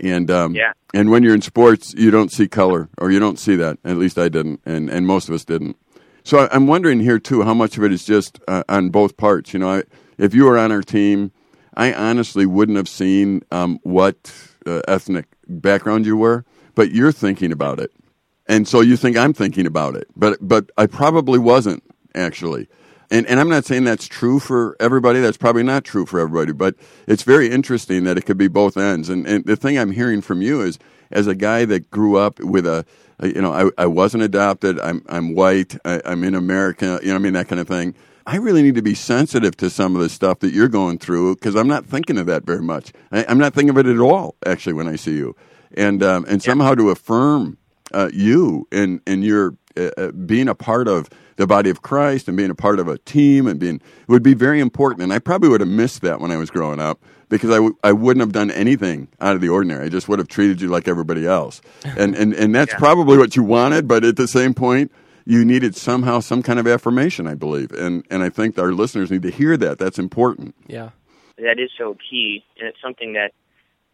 And um, yeah. And when you're in sports, you don't see color, or you don't see that. At least I didn't, and, and most of us didn't. So I'm wondering here, too, how much of it is just uh, on both parts. You know, I, if you were on our team, I honestly wouldn't have seen um, what uh, ethnic background you were, but you're thinking about it. And so you think I'm thinking about it, but but I probably wasn't, actually. And and I'm not saying that's true for everybody. That's probably not true for everybody, but it's very interesting that it could be both ends. And, and the thing I'm hearing from you is, as a guy that grew up with a, a you know, I, I wasn't adopted, I'm I'm white, I, I'm in America, you know, I mean, that kind of thing. I really need to be sensitive to some of the stuff that you're going through, because I'm not thinking of that very much. I, I'm not thinking of it at all, actually, when I see you. And um, and somehow to affirm uh, you and, and your uh, being a part of the body of Christ and being a part of a team and being would be very important. And I probably would have missed that when I was growing up, because I, w- I wouldn't have done anything out of the ordinary. I just would have treated you like everybody else. And and, and that's yeah. probably what you wanted, but at the same point, you needed somehow some kind of affirmation, I believe. And, and I think our listeners need to hear that. That's important. Yeah. That is so key, and it's something that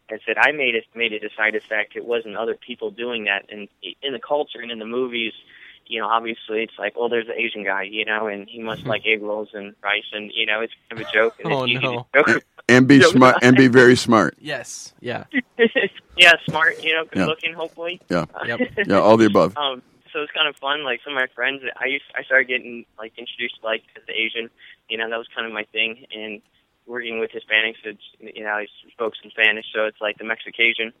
I said, I made it, made it a side effect. It wasn't other people doing that. And in the culture and in the movies, you know, obviously it's like, oh, there's an Asian guy, you know, and he must like egg rolls and rice, and, you know, it's kind of a joke. And oh, no. Joke. And be smart, and be very smart. Yes, yeah. Yeah, smart, you know, good yeah. looking, hopefully. Yeah, yep. Yeah, all the above. Um, so it's kind of fun. Like, some of my friends, I used, I started getting, like, introduced, like, as the Asian, you know, that was kind of my thing. And working with Hispanics, it's, you know, I spoke some Spanish, so it's like the Mexican.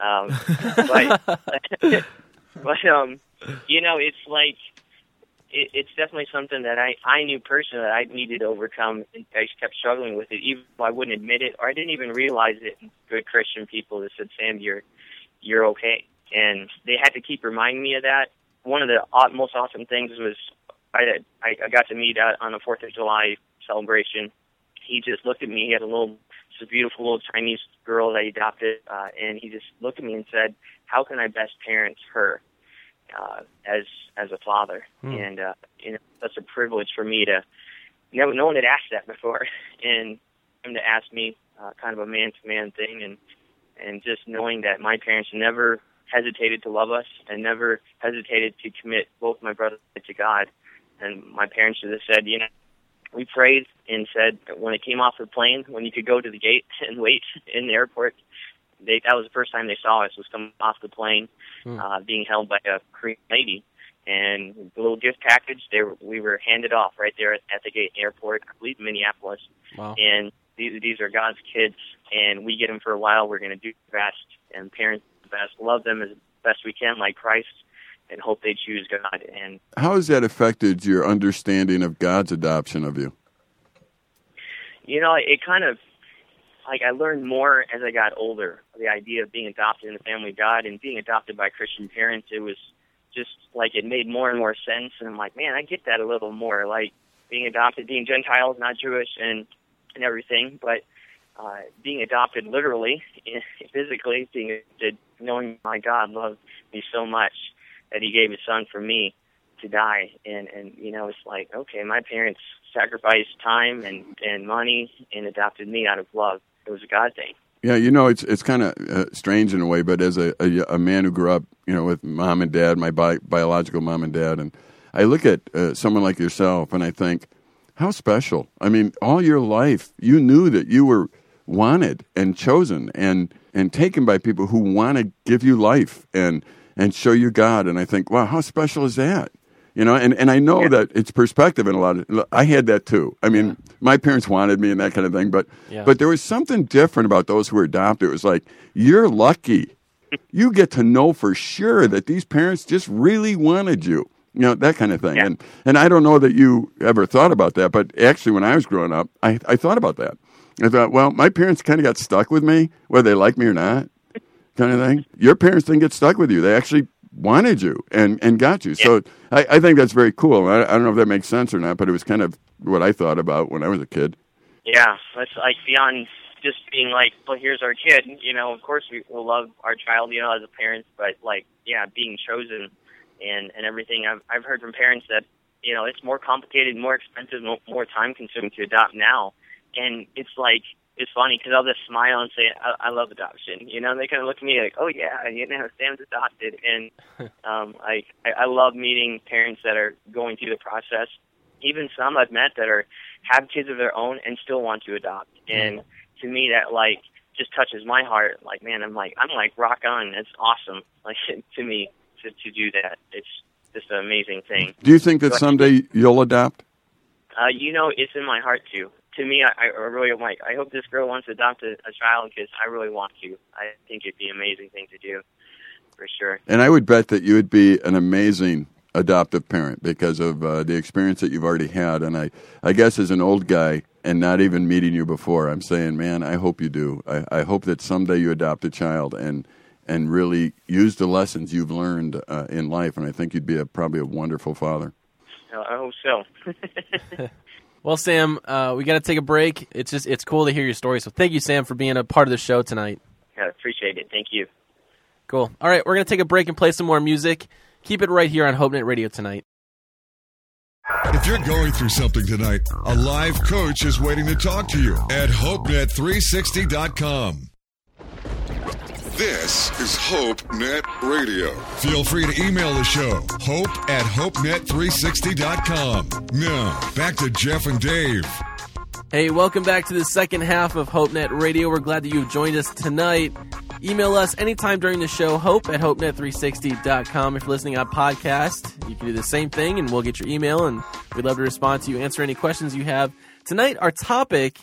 Um, but, but, um... you know, it's like, it, it's definitely something that I, I knew personally that I needed to overcome, and I kept struggling with it, even though I wouldn't admit it, or I didn't even realize it. Good Christian people that said, Sam, you're, you're okay. And they had to keep reminding me of that. One of the most awesome things was I, I got to meet out on the fourth of July celebration. He just looked at me. He had a little, this beautiful little Chinese girl that he adopted, uh, and he just looked at me and said, how can I best parent her? Uh, as as a father, hmm. and uh, you know, that's a privilege for me to never, no one had asked that before, and him to ask me uh, kind of a man-to-man thing, and and just knowing that my parents never hesitated to love us and never hesitated to commit both my brothers to God. And my parents just said, you know, we prayed and said that when it came off the plane, when you could go to the gate and wait in the airport, they, that was the first time they saw us, was coming off the plane, mm. uh, being held by a Korean lady. And the little gift package, they were, we were handed off right there at, at the gate airport, I believe Minneapolis. Wow. And these, these are God's kids, and we get them for a while. We're going to do the best, and parents the best, love them as best we can, like Christ, and hope they choose God. And how has that affected your understanding of God's adoption of you? You know, it kind of, like, I learned more as I got older, the idea of being adopted in the family of God and being adopted by Christian parents. It was just, like, it made more and more sense, and I'm like, man, I get that a little more, like, being adopted, being Gentiles, not Jewish, and, and everything, but uh, being adopted literally, physically, being adopted, knowing my God loved me so much that he gave his son for me to die, and, and you know, it's like, okay, my parents sacrificed time and, and money and adopted me out of love. It was a God thing. Yeah, you know, it's it's kind of uh, strange in a way, but as a, a, a man who grew up, you know, with mom and dad, my bi- biological mom and dad, and I look at uh, someone like yourself and I think, how special. I mean, all your life, you knew that you were wanted and chosen and, and taken by people who want to give you life and, and show you God. And I think, wow, how special is that? You know, and, and I know yeah. that it's perspective in a lot of, I had that too. I mean, yeah. my parents wanted me and that kind of thing, but yeah. but there was something different about those who were adopted. It was like, you're lucky. You get to know for sure that these parents just really wanted you, you know, that kind of thing. Yeah. And and I don't know that you ever thought about that, but actually when I was growing up, I, I thought about that. I thought, well, my parents kind of got stuck with me, whether they like me or not, kind of thing. Your parents didn't get stuck with you. They actually wanted you and, and got you. Yeah. So I, I think that's very cool. I, I don't know if that makes sense or not, but it was kind of what I thought about when I was a kid. Yeah, that's like beyond just being like, well, here's our kid. You know, of course we will love our child, you know, as a parent, but like, yeah, being chosen and, and everything. I've, I've heard from parents that, you know, it's more complicated, more expensive, more, more time-consuming to adopt now. And it's like, it's funny because I'll just smile and say, I, I love adoption. You know, and they kind of look at me like, oh, yeah, you know, Sam's adopted. And um, I, I love meeting parents that are going through the process. Even some I've met that are have kids of their own and still want to adopt. And to me, that, like, just touches my heart. Like, man, I'm like, I'm like, rock on. That's awesome, like, to me, to, to do that. It's just an amazing thing. Do you think that someday you'll adopt? Uh, you know, it's in my heart, too. To me, I, I really am like, I hope this girl wants to adopt a, a child because I really want to. I think it'd be an amazing thing to do, for sure. And I would bet that you would be an amazing adoptive parent because of uh, the experience that you've already had. And I, I guess as an old guy and not even meeting you before, I'm saying, man, I hope you do. I, I hope that someday you adopt a child and and really use the lessons you've learned uh, in life. And I think you'd be a, probably a wonderful father. Uh, I hope so. Well, Sam, uh, we got to take a break. It's just it's cool to hear your story. So thank you, Sam, for being a part of the show tonight. I appreciate it. Thank you. Cool. All right, we're going to take a break and play some more music. Keep it right here on HopeNet Radio tonight. If you're going through something tonight, a live coach is waiting to talk to you at Hope Net three sixty dot com. This is HopeNet Radio. Feel free to email the show, hope at hope net three sixty dot com. Now, back to Jeff and Dave. Hey, welcome back to the second half of HopeNet Radio. We're glad that you've joined us tonight. Email us anytime during the show, hope at hope net three sixty dot com. If you're listening on podcast, you can do the same thing, and we'll get your email, and we'd love to respond to you, answer any questions you have. Tonight, our topic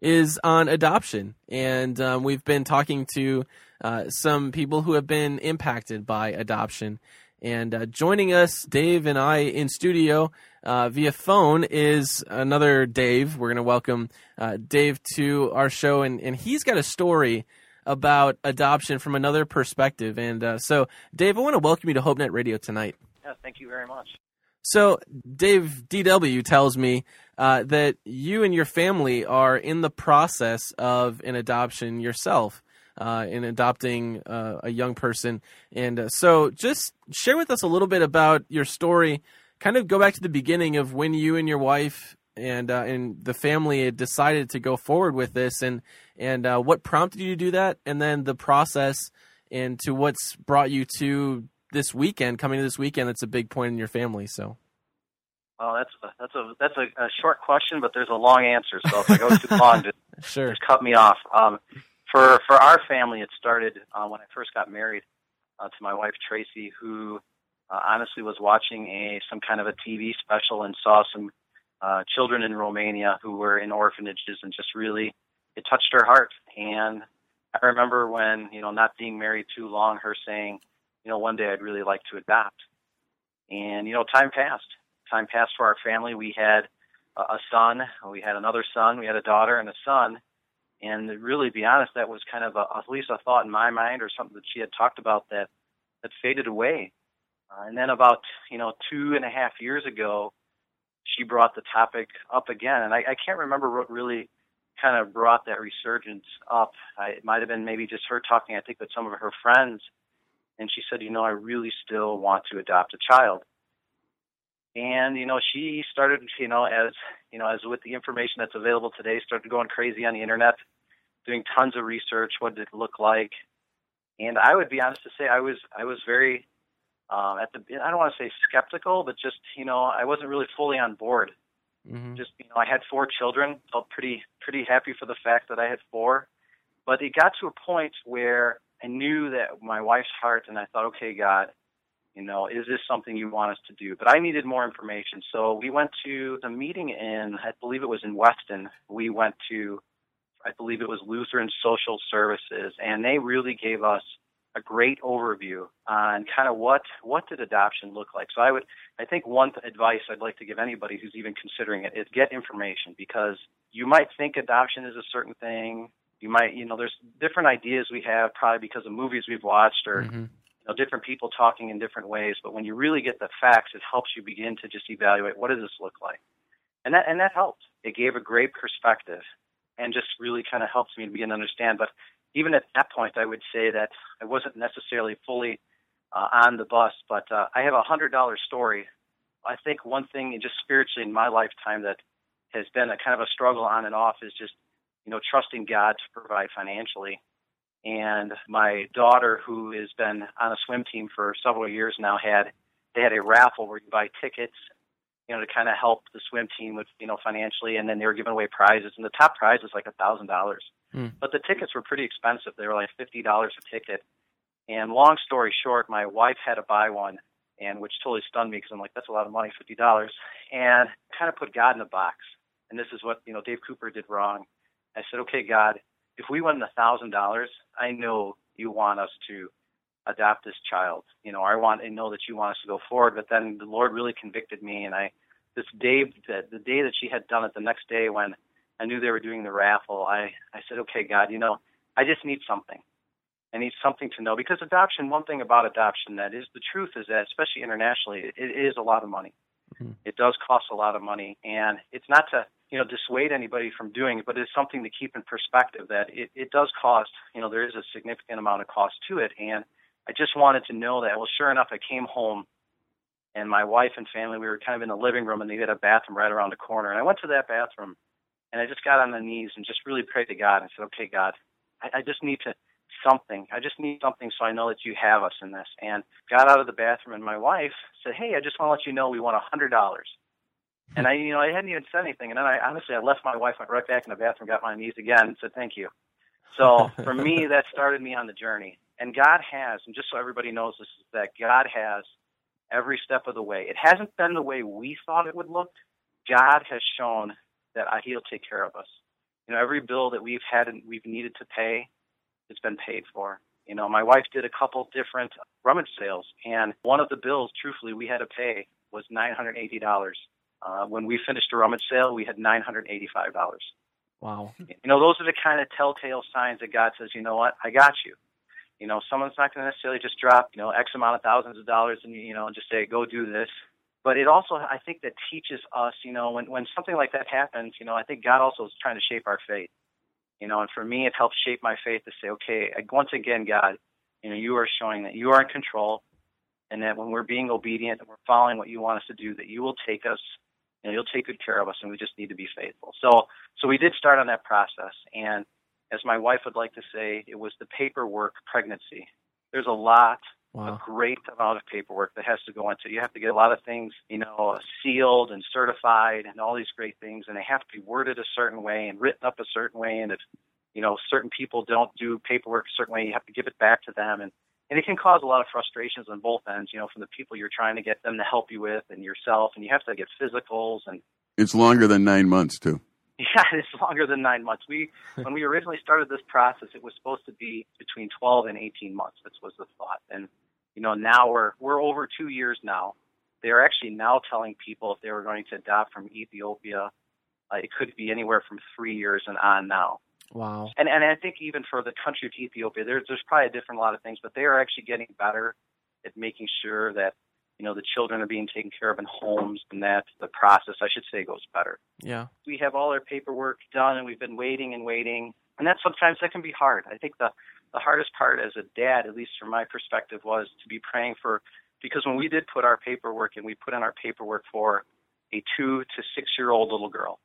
is on adoption, and um, we've been talking to Uh, some people who have been impacted by adoption. And uh, joining us, Dave and I, in studio uh, via phone is another Dave. We're going to welcome uh, Dave to our show. And, and he's got a story about adoption from another perspective. And uh, so, Dave, I want to welcome you to HopeNet Radio tonight. Yeah, thank you very much. So, Dave, D W tells me uh, that you and your family are in the process of an adoption yourself. Uh, in adopting uh, a young person. And uh, so just share with us a little bit about your story. Kind of go back to the beginning of when you and your wife and uh, and the family had decided to go forward with this, and and uh, what prompted you to do that, and then the process, and to what's brought you to this weekend, coming to this weekend. That's a big point in your family, so. Well, that's a, that's a that's a, a short question, but there's a long answer. So if I go too long, just, sure. just cut me off. Um, for for our family, it started uh, when I first got married uh, to my wife Tracy, who uh, honestly was watching a some kind of a T V special and saw some uh, children in Romania who were in orphanages, and just really it touched her heart. And I remember when you know not being married too long, her saying, you know, one day I'd really like to adopt. And you know, time passed. Time passed for our family. We had a son, we had another son, we had a daughter and a son. And really, to be honest, that was kind of a, at least a thought in my mind, or something that she had talked about that that faded away. Uh, and then about you know two and a half years ago, she brought the topic up again. And I, I can't remember what really kind of brought that resurgence up. I, it might have been maybe just her talking, I think, with some of her friends. And she said, you know, I really still want to adopt a child. And, you know, she started, you know, as, you know, as with the information that's available today, started going crazy on the internet, doing tons of research, what did it look like? And I would be honest to say I was, I was very, um, at the, I don't want to say skeptical, but just, you know, I wasn't really fully on board. Mm-hmm. Just, you know, I had four children, felt pretty, pretty happy for the fact that I had four, but it got to a point where I knew that my wife's heart, and I thought, okay, God, you know, is this something you want us to do? But I needed more information. So we went to the meeting in, I believe it was in Weston. We went to, I believe it was Lutheran Social Services, and they really gave us a great overview on kind of what, what did adoption look like. So I would, I think one advice I'd like to give anybody who's even considering it is get information, because you might think adoption is a certain thing. You might, you know, there's different ideas we have probably because of movies we've watched, or mm-hmm. You know, different people talking in different ways, but when you really get the facts, it helps you begin to just evaluate, what does this look like? And that and that helped. It gave a great perspective and just really kind of helps me to begin to understand. But even at that point, I would say that I wasn't necessarily fully uh, on the bus, but uh, I have a one hundred dollar story. I think one thing just spiritually in my lifetime that has been a kind of a struggle on and off is just, you know, trusting God to provide financially. And my daughter, who has been on a swim team for several years now, had they had a raffle where you buy tickets, you know, to kind of help the swim team with, you know, financially. And then they were giving away prizes, and the top prize was like a thousand dollars, but the tickets were pretty expensive. They were like fifty dollars a ticket. And long story short, my wife had to buy one, and which totally stunned me because I'm like, that's a lot of money, fifty dollars, and kind of put God in a box. And this is what you know Dave Cooper did wrong. I said, okay, God, if we won one thousand dollars, I know you want us to adopt this child. You know, I want to know that you want us to go forward. But then the Lord really convicted me. And I, this day, the, the day that she had done it, the next day when I knew they were doing the raffle, I, I said, okay, God, you know, I just need something. I need something to know. Because adoption, one thing about adoption that is the truth is that, especially internationally, it, it is a lot of money. Mm-hmm. It does cost a lot of money. And it's not to, you know, dissuade anybody from doing it, but it's something to keep in perspective that it, it does cost, you know, there is a significant amount of cost to it. And I just wanted to know that. Well, sure enough, I came home, and my wife and family, we were kind of in the living room, and they had a bathroom right around the corner. And I went to that bathroom, and I just got on my knees and just really prayed to God and said, okay, God, I, I just need to something. I just need something so I know that you have us in this. And got out of the bathroom, and my wife said, hey, I just want to let you know we won one hundred dollars. And I, you know, I hadn't even said anything. And then I honestly, I left my wife, went right back in the bathroom, got my knees again, and said, thank you. So for me, that started me on the journey. And God has, and just so everybody knows this, is that God has every step of the way. It hasn't been the way we thought it would look. God has shown that He'll take care of us. You know, every bill that we've had and we've needed to pay, it's been paid for. You know, my wife did a couple different rummage sales, and one of the bills, truthfully, we had to pay was nine hundred eighty dollars. Uh, when we finished a rummage sale, we had nine hundred eighty-five dollars. Wow. You know, those are the kind of telltale signs that God says, you know what, I got you. You know, someone's not going to necessarily just drop, you know, X amount of thousands of dollars and, you know, just say, go do this. But it also, I think that teaches us, you know, when, when something like that happens, you know, I think God also is trying to shape our faith. You know, and for me, it helps shape my faith to say, okay, once again, God, you know, you are showing that you are in control, and that when we're being obedient and we're following what you want us to do, that you will take us and He'll take good care of us, and we just need to be faithful. So, so we did start on that process, and as my wife would like to say, it was the paperwork pregnancy. There's a lot, wow. a great amount of paperwork that has to go into it. You have to get a lot of things, you know, sealed and certified and all these great things, and they have to be worded a certain way and written up a certain way, and if, you know, certain people don't do paperwork a certain way, you have to give it back to them, and And it can cause a lot of frustrations on both ends, you know, from the people you're trying to get them to help you with and yourself, and you have to get physicals. And it's longer than nine months, too. Yeah, it's longer than nine months. We When we originally started this process, it was supposed to be between twelve and eighteen months. This was the thought. And, you know, now we're, we're over two years now. They're actually now telling people if they were going to adopt from Ethiopia, uh, it could be anywhere from three years and on now. Wow. And and I think even for the country of Ethiopia, there's there's probably a different lot of things, but they are actually getting better at making sure that, you know, the children are being taken care of in homes and that the process, I should say, goes better. Yeah. We have all our paperwork done, and we've been waiting and waiting, and that sometimes that can be hard. I think the, the hardest part as a dad, at least from my perspective, was to be praying for, because when we did put our paperwork in, we put in our paperwork for a two to six-year-old little girl.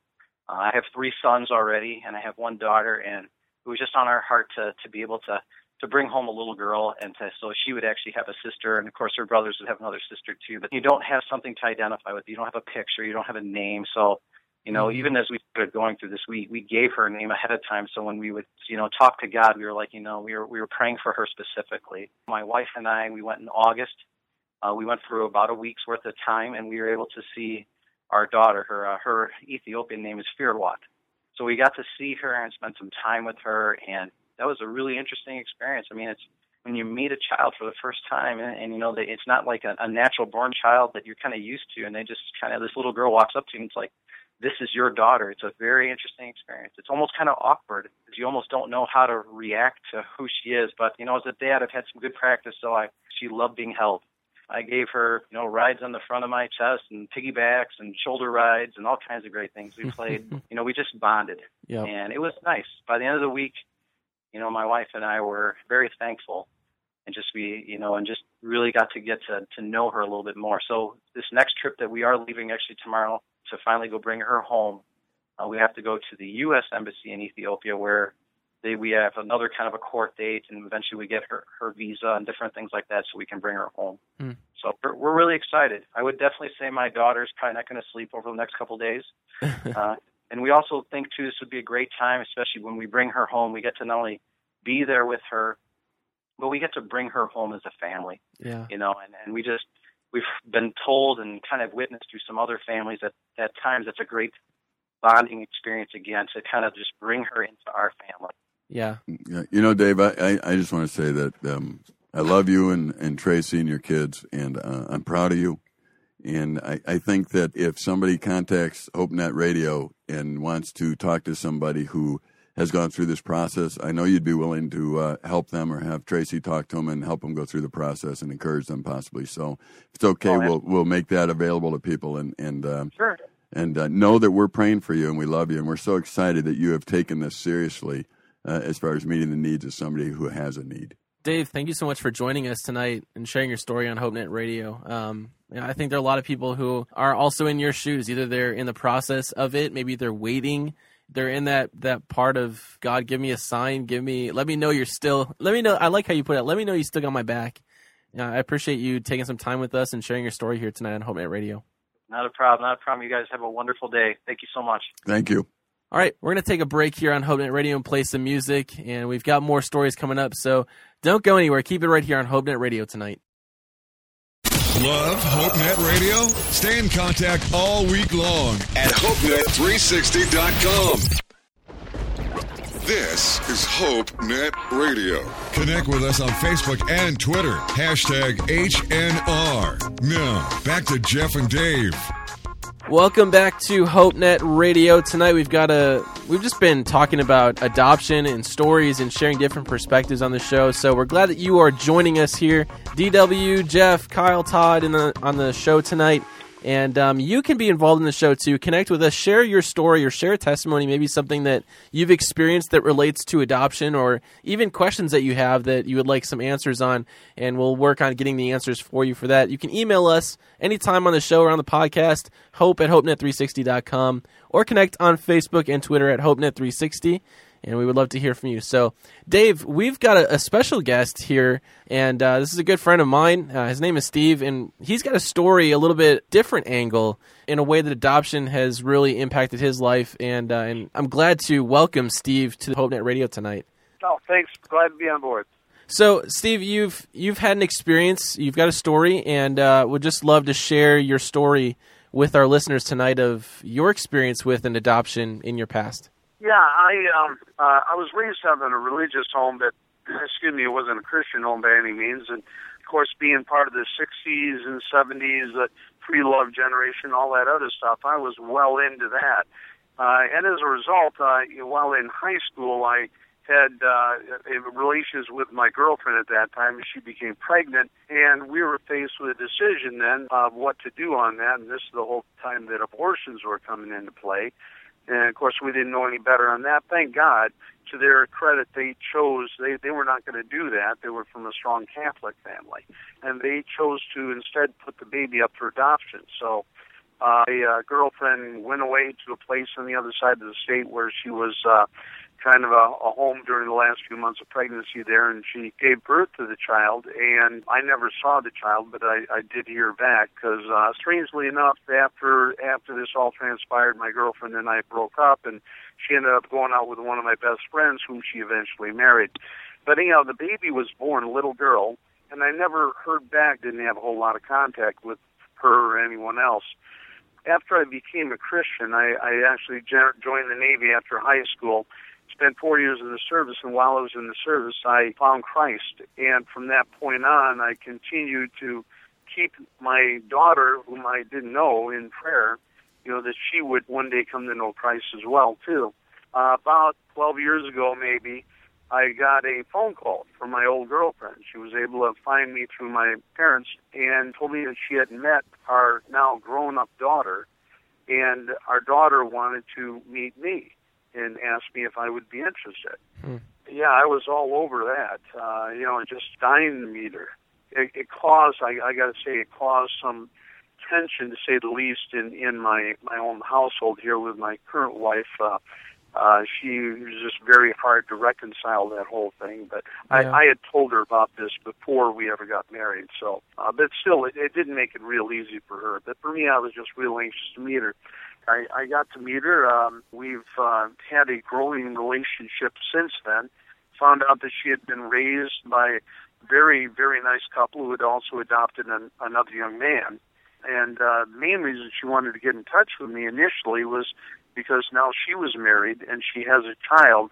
Uh, I have three sons already, and I have one daughter, and it was just on our heart to, to be able to, to bring home a little girl, and to, so she would actually have a sister, and of course her brothers would have another sister too, but you don't have something to identify with. You don't have a picture. You don't have a name. So, you know, even as we started going through this, we, we gave her a name ahead of time, so when we would, you know, talk to God, we were like, you know, we were, we were praying for her specifically. My wife and I, we went in August. Uh, we went through about a week's worth of time, and we were able to see our daughter. Her uh, her Ethiopian name is Firwat. So we got to see her and spend some time with her, and that was a really interesting experience. I mean, it's when you meet a child for the first time, and, and you know, it's not like a, a natural-born child that you're kind of used to, and they just kind of, this little girl walks up to you, and it's like, this is your daughter. It's a very interesting experience. It's almost kind of awkward, because you almost don't know how to react to who she is, but, you know, as a dad, I've had some good practice, so I she loved being held. I gave her, you know, rides on the front of my chest and piggybacks and shoulder rides and all kinds of great things. We played, you know, we just bonded. Yep. And it was nice. By the end of the week, you know, my wife and I were very thankful, and just we, you know, and just really got to get to, to know her a little bit more. So this next trip that we are leaving actually tomorrow to finally go bring her home, uh, we have to go to the U S Embassy in Ethiopia, where They, we have another kind of a court date, and eventually we get her, her visa and different things like that, so we can bring her home. Mm. So we're, we're really excited. I would definitely say my daughter's probably not going to sleep over the next couple of days. uh, and we also think, too, this would be a great time, especially when we bring her home. We get to not only be there with her, but we get to bring her home as a family. Yeah. You know, and, and we just, we've been told and kind of witnessed through some other families that at times it's a great bonding experience again to kind of just bring her into our family. Yeah. You know, Dave, I, I just want to say that um, I love you and, and Tracy and your kids, and uh, I'm proud of you. And I, I think that if somebody contacts HopeNet Radio and wants to talk to somebody who has gone through this process, I know you'd be willing to uh, help them or have Tracy talk to them and help them go through the process and encourage them possibly. So if it's okay, oh, we'll we'll make that available to people. And, and um, sure. And uh, know that we're praying for you, and we love you, and we're so excited that you have taken this seriously. Uh, as far as meeting the needs of somebody who has a need. Dave, thank you so much for joining us tonight and sharing your story on HopeNet Radio. Um, I think there are a lot of people who are also in your shoes. Either they're in the process of it, maybe they're waiting, they're in that, that part of, God, give me a sign, give me, let me know you're still, let me know, I like how you put it, let me know you still got my back. Uh, I appreciate you taking some time with us and sharing your story here tonight on HopeNet Radio. Not a problem, not a problem. You guys have a wonderful day. Thank you so much. Thank you. All right, we're going to take a break here on HopeNet Radio and play some music, and we've got more stories coming up, so don't go anywhere. Keep it right here on HopeNet Radio tonight. Love HopeNet Radio? Stay in contact all week long at HopeNet three sixty dot com. This is HopeNet Radio. Connect with us on Facebook and Twitter. Hashtag H N R. Now, back to Jeff and Dave. Welcome back to HopeNet Radio. Tonight we've got a we've just been talking about adoption and stories and sharing different perspectives on the show. So we're glad that you are joining us here. D W, Jeff, Kyle, Todd in the, on the show tonight. And um, you can be involved in the show, too. Connect with us. Share your story or share testimony, maybe something that you've experienced that relates to adoption or even questions that you have that you would like some answers on, and we'll work on getting the answers for you for that. You can email us anytime on the show or on the podcast, hope at hope net three sixty dot com, or connect on Facebook and Twitter at hope net three sixty, and we would love to hear from you. So, Dave, we've got a, a special guest here, and uh, this is a good friend of mine. Uh, his name is Steve, and he's got a story, a little bit different angle, in a way that adoption has really impacted his life, and, uh, and I'm glad to welcome Steve to HopeNet Radio tonight. Oh, thanks. Glad to be on board. So, Steve, you've you've had an experience, you've got a story, and uh, would just love to share your story with our listeners tonight of your experience with an adoption in your past. Yeah, I um, uh, I was raised up in a religious home that, excuse me, it wasn't a Christian home by any means. And, of course, being part of the sixties and seventies, the free love generation, all that other stuff, I was well into that. Uh, and as a result, uh, while in high school, I had uh, relations with my girlfriend at that time. She became pregnant, and we were faced with a decision then of what to do on that. And this is the whole time that abortions were coming into play. And, of course, we didn't know any better on that. Thank God, to their credit, they chose, they, they were not going to do that. They were from a strong Catholic family. And they chose to instead put the baby up for adoption. So uh, my uh, girlfriend went away to a place on the other side of the state where she was uh, kind of a, a home during the last few months of pregnancy there, and she gave birth to the child. And I never saw the child, but I, I did hear back because, uh, strangely enough, after after this all transpired, my girlfriend and I broke up, and she ended up going out with one of my best friends, whom she eventually married. But anyhow, the baby was born, a little girl, and I never heard back, didn't have a whole lot of contact with her or anyone else. After I became a Christian, I, I actually joined the Navy after high school, spent four years in the service, and while I was in the service, I found Christ. And from that point on, I continued to keep my daughter, whom I didn't know, in prayer, you know, that she would one day come to know Christ as well, too. Uh, about twelve years ago, maybe, I got a phone call from my old girlfriend. She was able to find me through my parents and told me that she had met our now grown-up daughter, and our daughter wanted to meet me and asked me if I would be interested. Hmm. Yeah, I was all over that, uh, you know, just dying to meet her. It, it caused, I, I got to say, it caused some tension, to say the least, in, in my, my own household here with my current wife. Uh, uh, she was just very hard to reconcile that whole thing. But yeah. I, I had told her about this before we ever got married. So, uh, but still, it, it didn't make it real easy for her. But for me, I was just real anxious to meet her. I, I got to meet her. Um, we've uh, had a growing relationship since then. Found out that she had been raised by a very, very nice couple who had also adopted an, another young man. And uh, the main reason she wanted to get in touch with me initially was because now she was married and she has a child,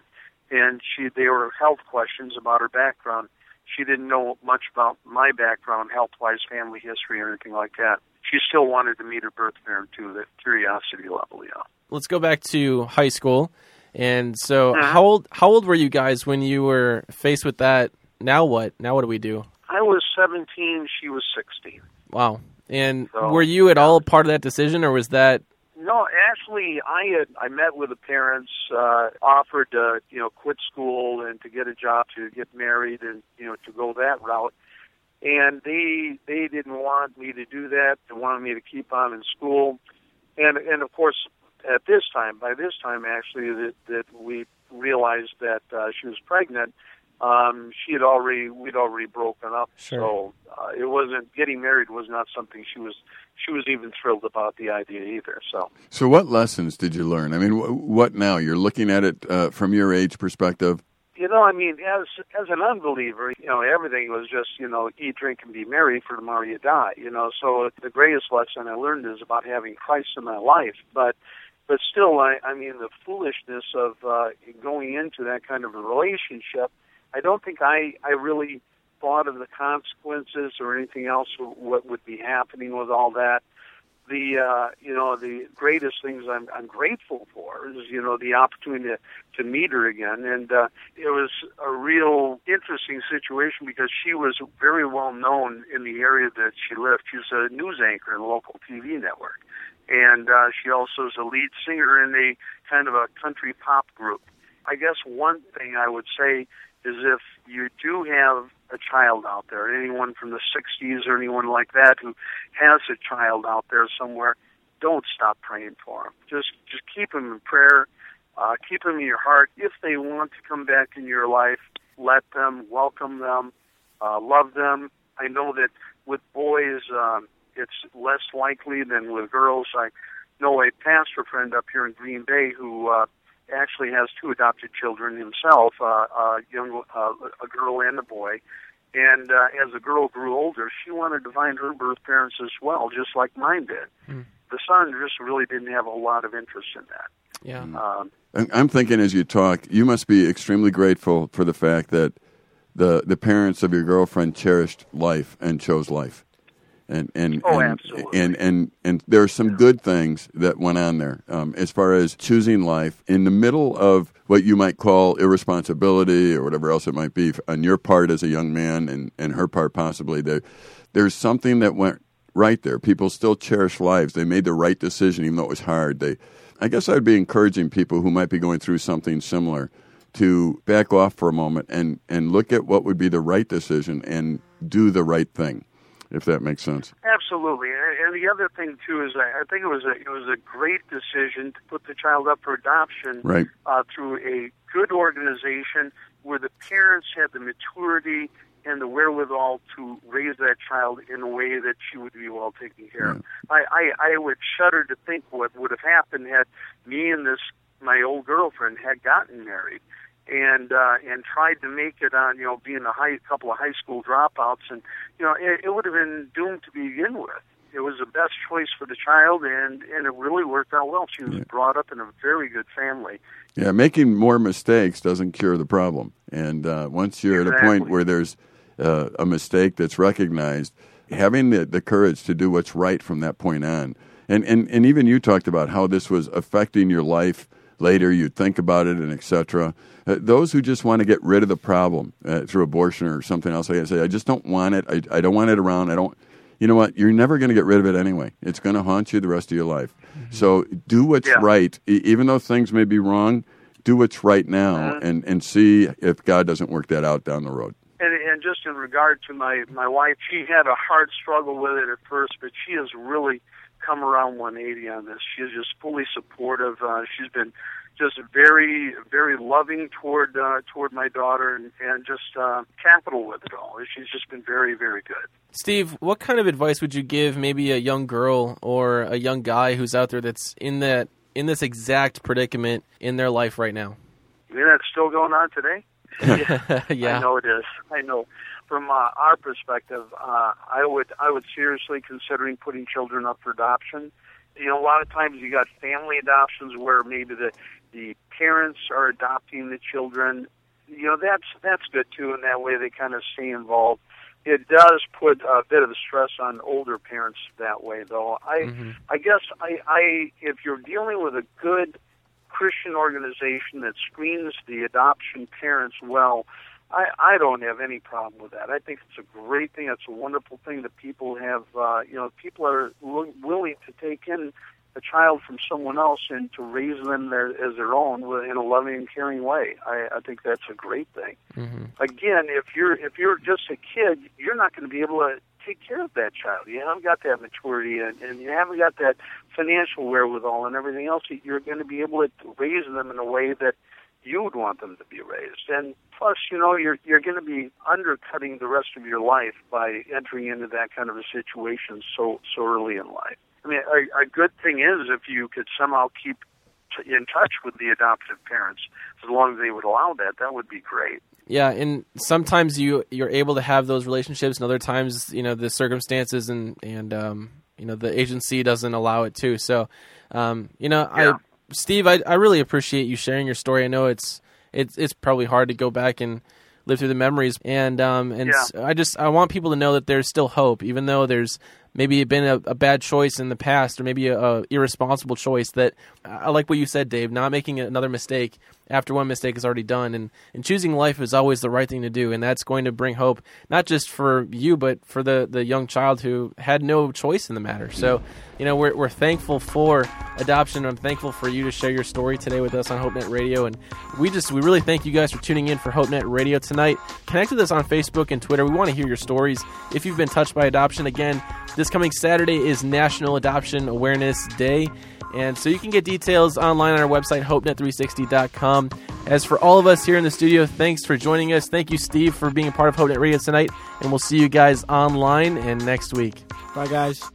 and she there were health questions about her background. She didn't know much about my background, health-wise, family history, or anything like that. She still wanted to meet her birth parent, too, that curiosity level, yeah. Let's go back to high school. And so uh-huh. how old how old were you guys when you were faced with that? Now what? Now what do we do? I was seventeen. She was sixteen. Wow. And so, were you at all part of that decision, or was that... No, actually, I had, I met with the parents, uh, offered to, you know, quit school and to get a job, to get married, and, you know, to go that route. And they they didn't want me to do that. They wanted me to keep on in school. And, and of course, at this time, by this time, actually, that, that we realized that uh, she was pregnant, um, she had already, we'd already broken up. Sure. So uh, it wasn't, getting married was not something she was, she was even thrilled about the idea either. So, so what lessons did you learn? I mean, what now? You're looking at it uh, from your age perspective. You know, I mean, as as an unbeliever, you know, everything was just, you know, eat, drink, and be merry, for tomorrow you die, you know. So the greatest lesson I learned is about having Christ in my life. But but still, I, I mean, the foolishness of uh, going into that kind of a relationship, I don't think I, I really thought of the consequences or anything else, what would be happening with all that. the uh, you know the greatest things I'm, I'm grateful for is you know the opportunity to, to meet her again, and uh, it was a real interesting situation because she was very well known in the area that she lived. She was a news anchor in a local T V network, and uh, she also is a lead singer in a kind of a country pop group. I guess one thing I would say is if you do have a child out there, anyone from the sixties or anyone like that who has a child out there somewhere, don't stop praying for them. Just just keep them in prayer, uh, keep them in your heart. If they want to come back in your life, let them, welcome them, uh, love them. I know that with boys, um, it's less likely than with girls. I know a pastor friend up here in Green Bay who uh, actually has two adopted children himself, uh, a young, uh, a girl and a boy. And uh, as the girl grew older, she wanted to find her birth parents as well, just like mine did. Mm. The son just really didn't have a lot of interest in that. Yeah, um, I'm thinking as you talk, you must be extremely grateful for the fact that the the parents of your girlfriend cherished life and chose life. And and oh, and, absolutely. and and and there are some good things that went on there um, as far as choosing life in the middle of what you might call irresponsibility or whatever else it might be on your part as a young man and, and her part possibly. There, there's something that went right there. People still cherish lives. They made the right decision even though it was hard. They, I guess I'd be encouraging people who might be going through something similar to back off for a moment and, and look at what would be the right decision and do the right thing. If that makes sense. Absolutely. And the other thing, too, is I think it was a, it was a great decision to put the child up for adoption right. uh, through a good organization where the parents had the maturity and the wherewithal to raise that child in a way that she would be well taken care of. Right. I, I, I would shudder to think what would have happened had me and this my old girlfriend had gotten married. And uh, and tried to make it on, you know, being a high, couple of high school dropouts. And, you know, it, it would have been doomed to begin with. It was the best choice for the child, and, and it really worked out well. She was yeah. brought up in a very good family. Yeah, making more mistakes doesn't cure the problem. And uh, once you're exactly. at a point where there's uh, a mistake that's recognized, having the, the courage to do what's right from that point on. And, and, and even you talked about how this was affecting your life later, you think about it, and et cetera. Uh, those who just want to get rid of the problem uh, through abortion or something else, like I say, I just don't want it. I, I don't want it around. I don't. You know what? You're never going to get rid of it anyway. It's going to haunt you the rest of your life. Mm-hmm. So do what's yeah. right, e- even though things may be wrong. Do what's right now, mm-hmm. and, and see if God doesn't work that out down the road. And, and just in regard to my, my wife, she had a hard struggle with it at first, but she is really come around one eighty on this. She's just fully supportive. Uh, she's been just very, very loving toward uh, toward my daughter, and, and just uh, capital with it all. She's just been very, very good. Steve, what kind of advice would you give maybe a young girl or a young guy who's out there that's in that in this exact predicament in their life right now? You mean that's still going on today? yeah. yeah, I know it is. I know. From uh, our perspective, uh, I would I would seriously considering putting children up for adoption. You know, a lot of times you got family adoptions where maybe the the parents are adopting the children. You know, that's that's good too, and that way they kind of stay involved. It does put a bit of stress on older parents that way, though. I mm-hmm. I guess I, I if you're dealing with a good Christian organization that screens the adoption parents well, I, I don't have any problem with that. I think it's a great thing. It's a wonderful thing that people have, uh, you know, people are w- willing to take in a child from someone else and to raise them their, as their own in a loving and caring way. I, I think that's a great thing. Mm-hmm. Again, if you're if you're just a kid, you're not going to be able to take care of that child. You haven't got that maturity, and, and you haven't got that financial wherewithal and everything else. You're going to be able to raise them in a way that you would want them to be raised. And plus, you know, you're you're going to be undercutting the rest of your life by entering into that kind of a situation so so early in life. I mean, a, a good thing is if you could somehow keep t- in touch with the adoptive parents, as long as they would allow that, that would be great. Yeah, and sometimes you you're able to have those relationships, and other times, you know, the circumstances and and um, you know, the agency doesn't allow it too. So, um, you know, yeah. I. Steve, I, I really appreciate you sharing your story. I know it's it's it's probably hard to go back and live through the memories, and um and yeah. I just I want people to know that there's still hope, even though there's maybe been a, a bad choice in the past, or maybe a, a irresponsible choice, that I like what you said, Dave, not making another mistake after one mistake is already done. And, and choosing life is always the right thing to do. And that's going to bring hope, not just for you, but for the, the young child who had no choice in the matter. So, you know, we're we're thankful for adoption. I'm thankful for you to share your story today with us on HopeNet Radio. And we just, we really thank you guys for tuning in for HopeNet Radio tonight. Connect with us on Facebook and Twitter. We want to hear your stories. If you've been touched by adoption, again, this coming Saturday is National Adoption Awareness Day. And so you can get details online on our website, hope net three sixty dot com. As for all of us here in the studio, thanks for joining us. Thank you, Steve, for being a part of HopeNet Radio tonight. And we'll see you guys online and next week. Bye, guys.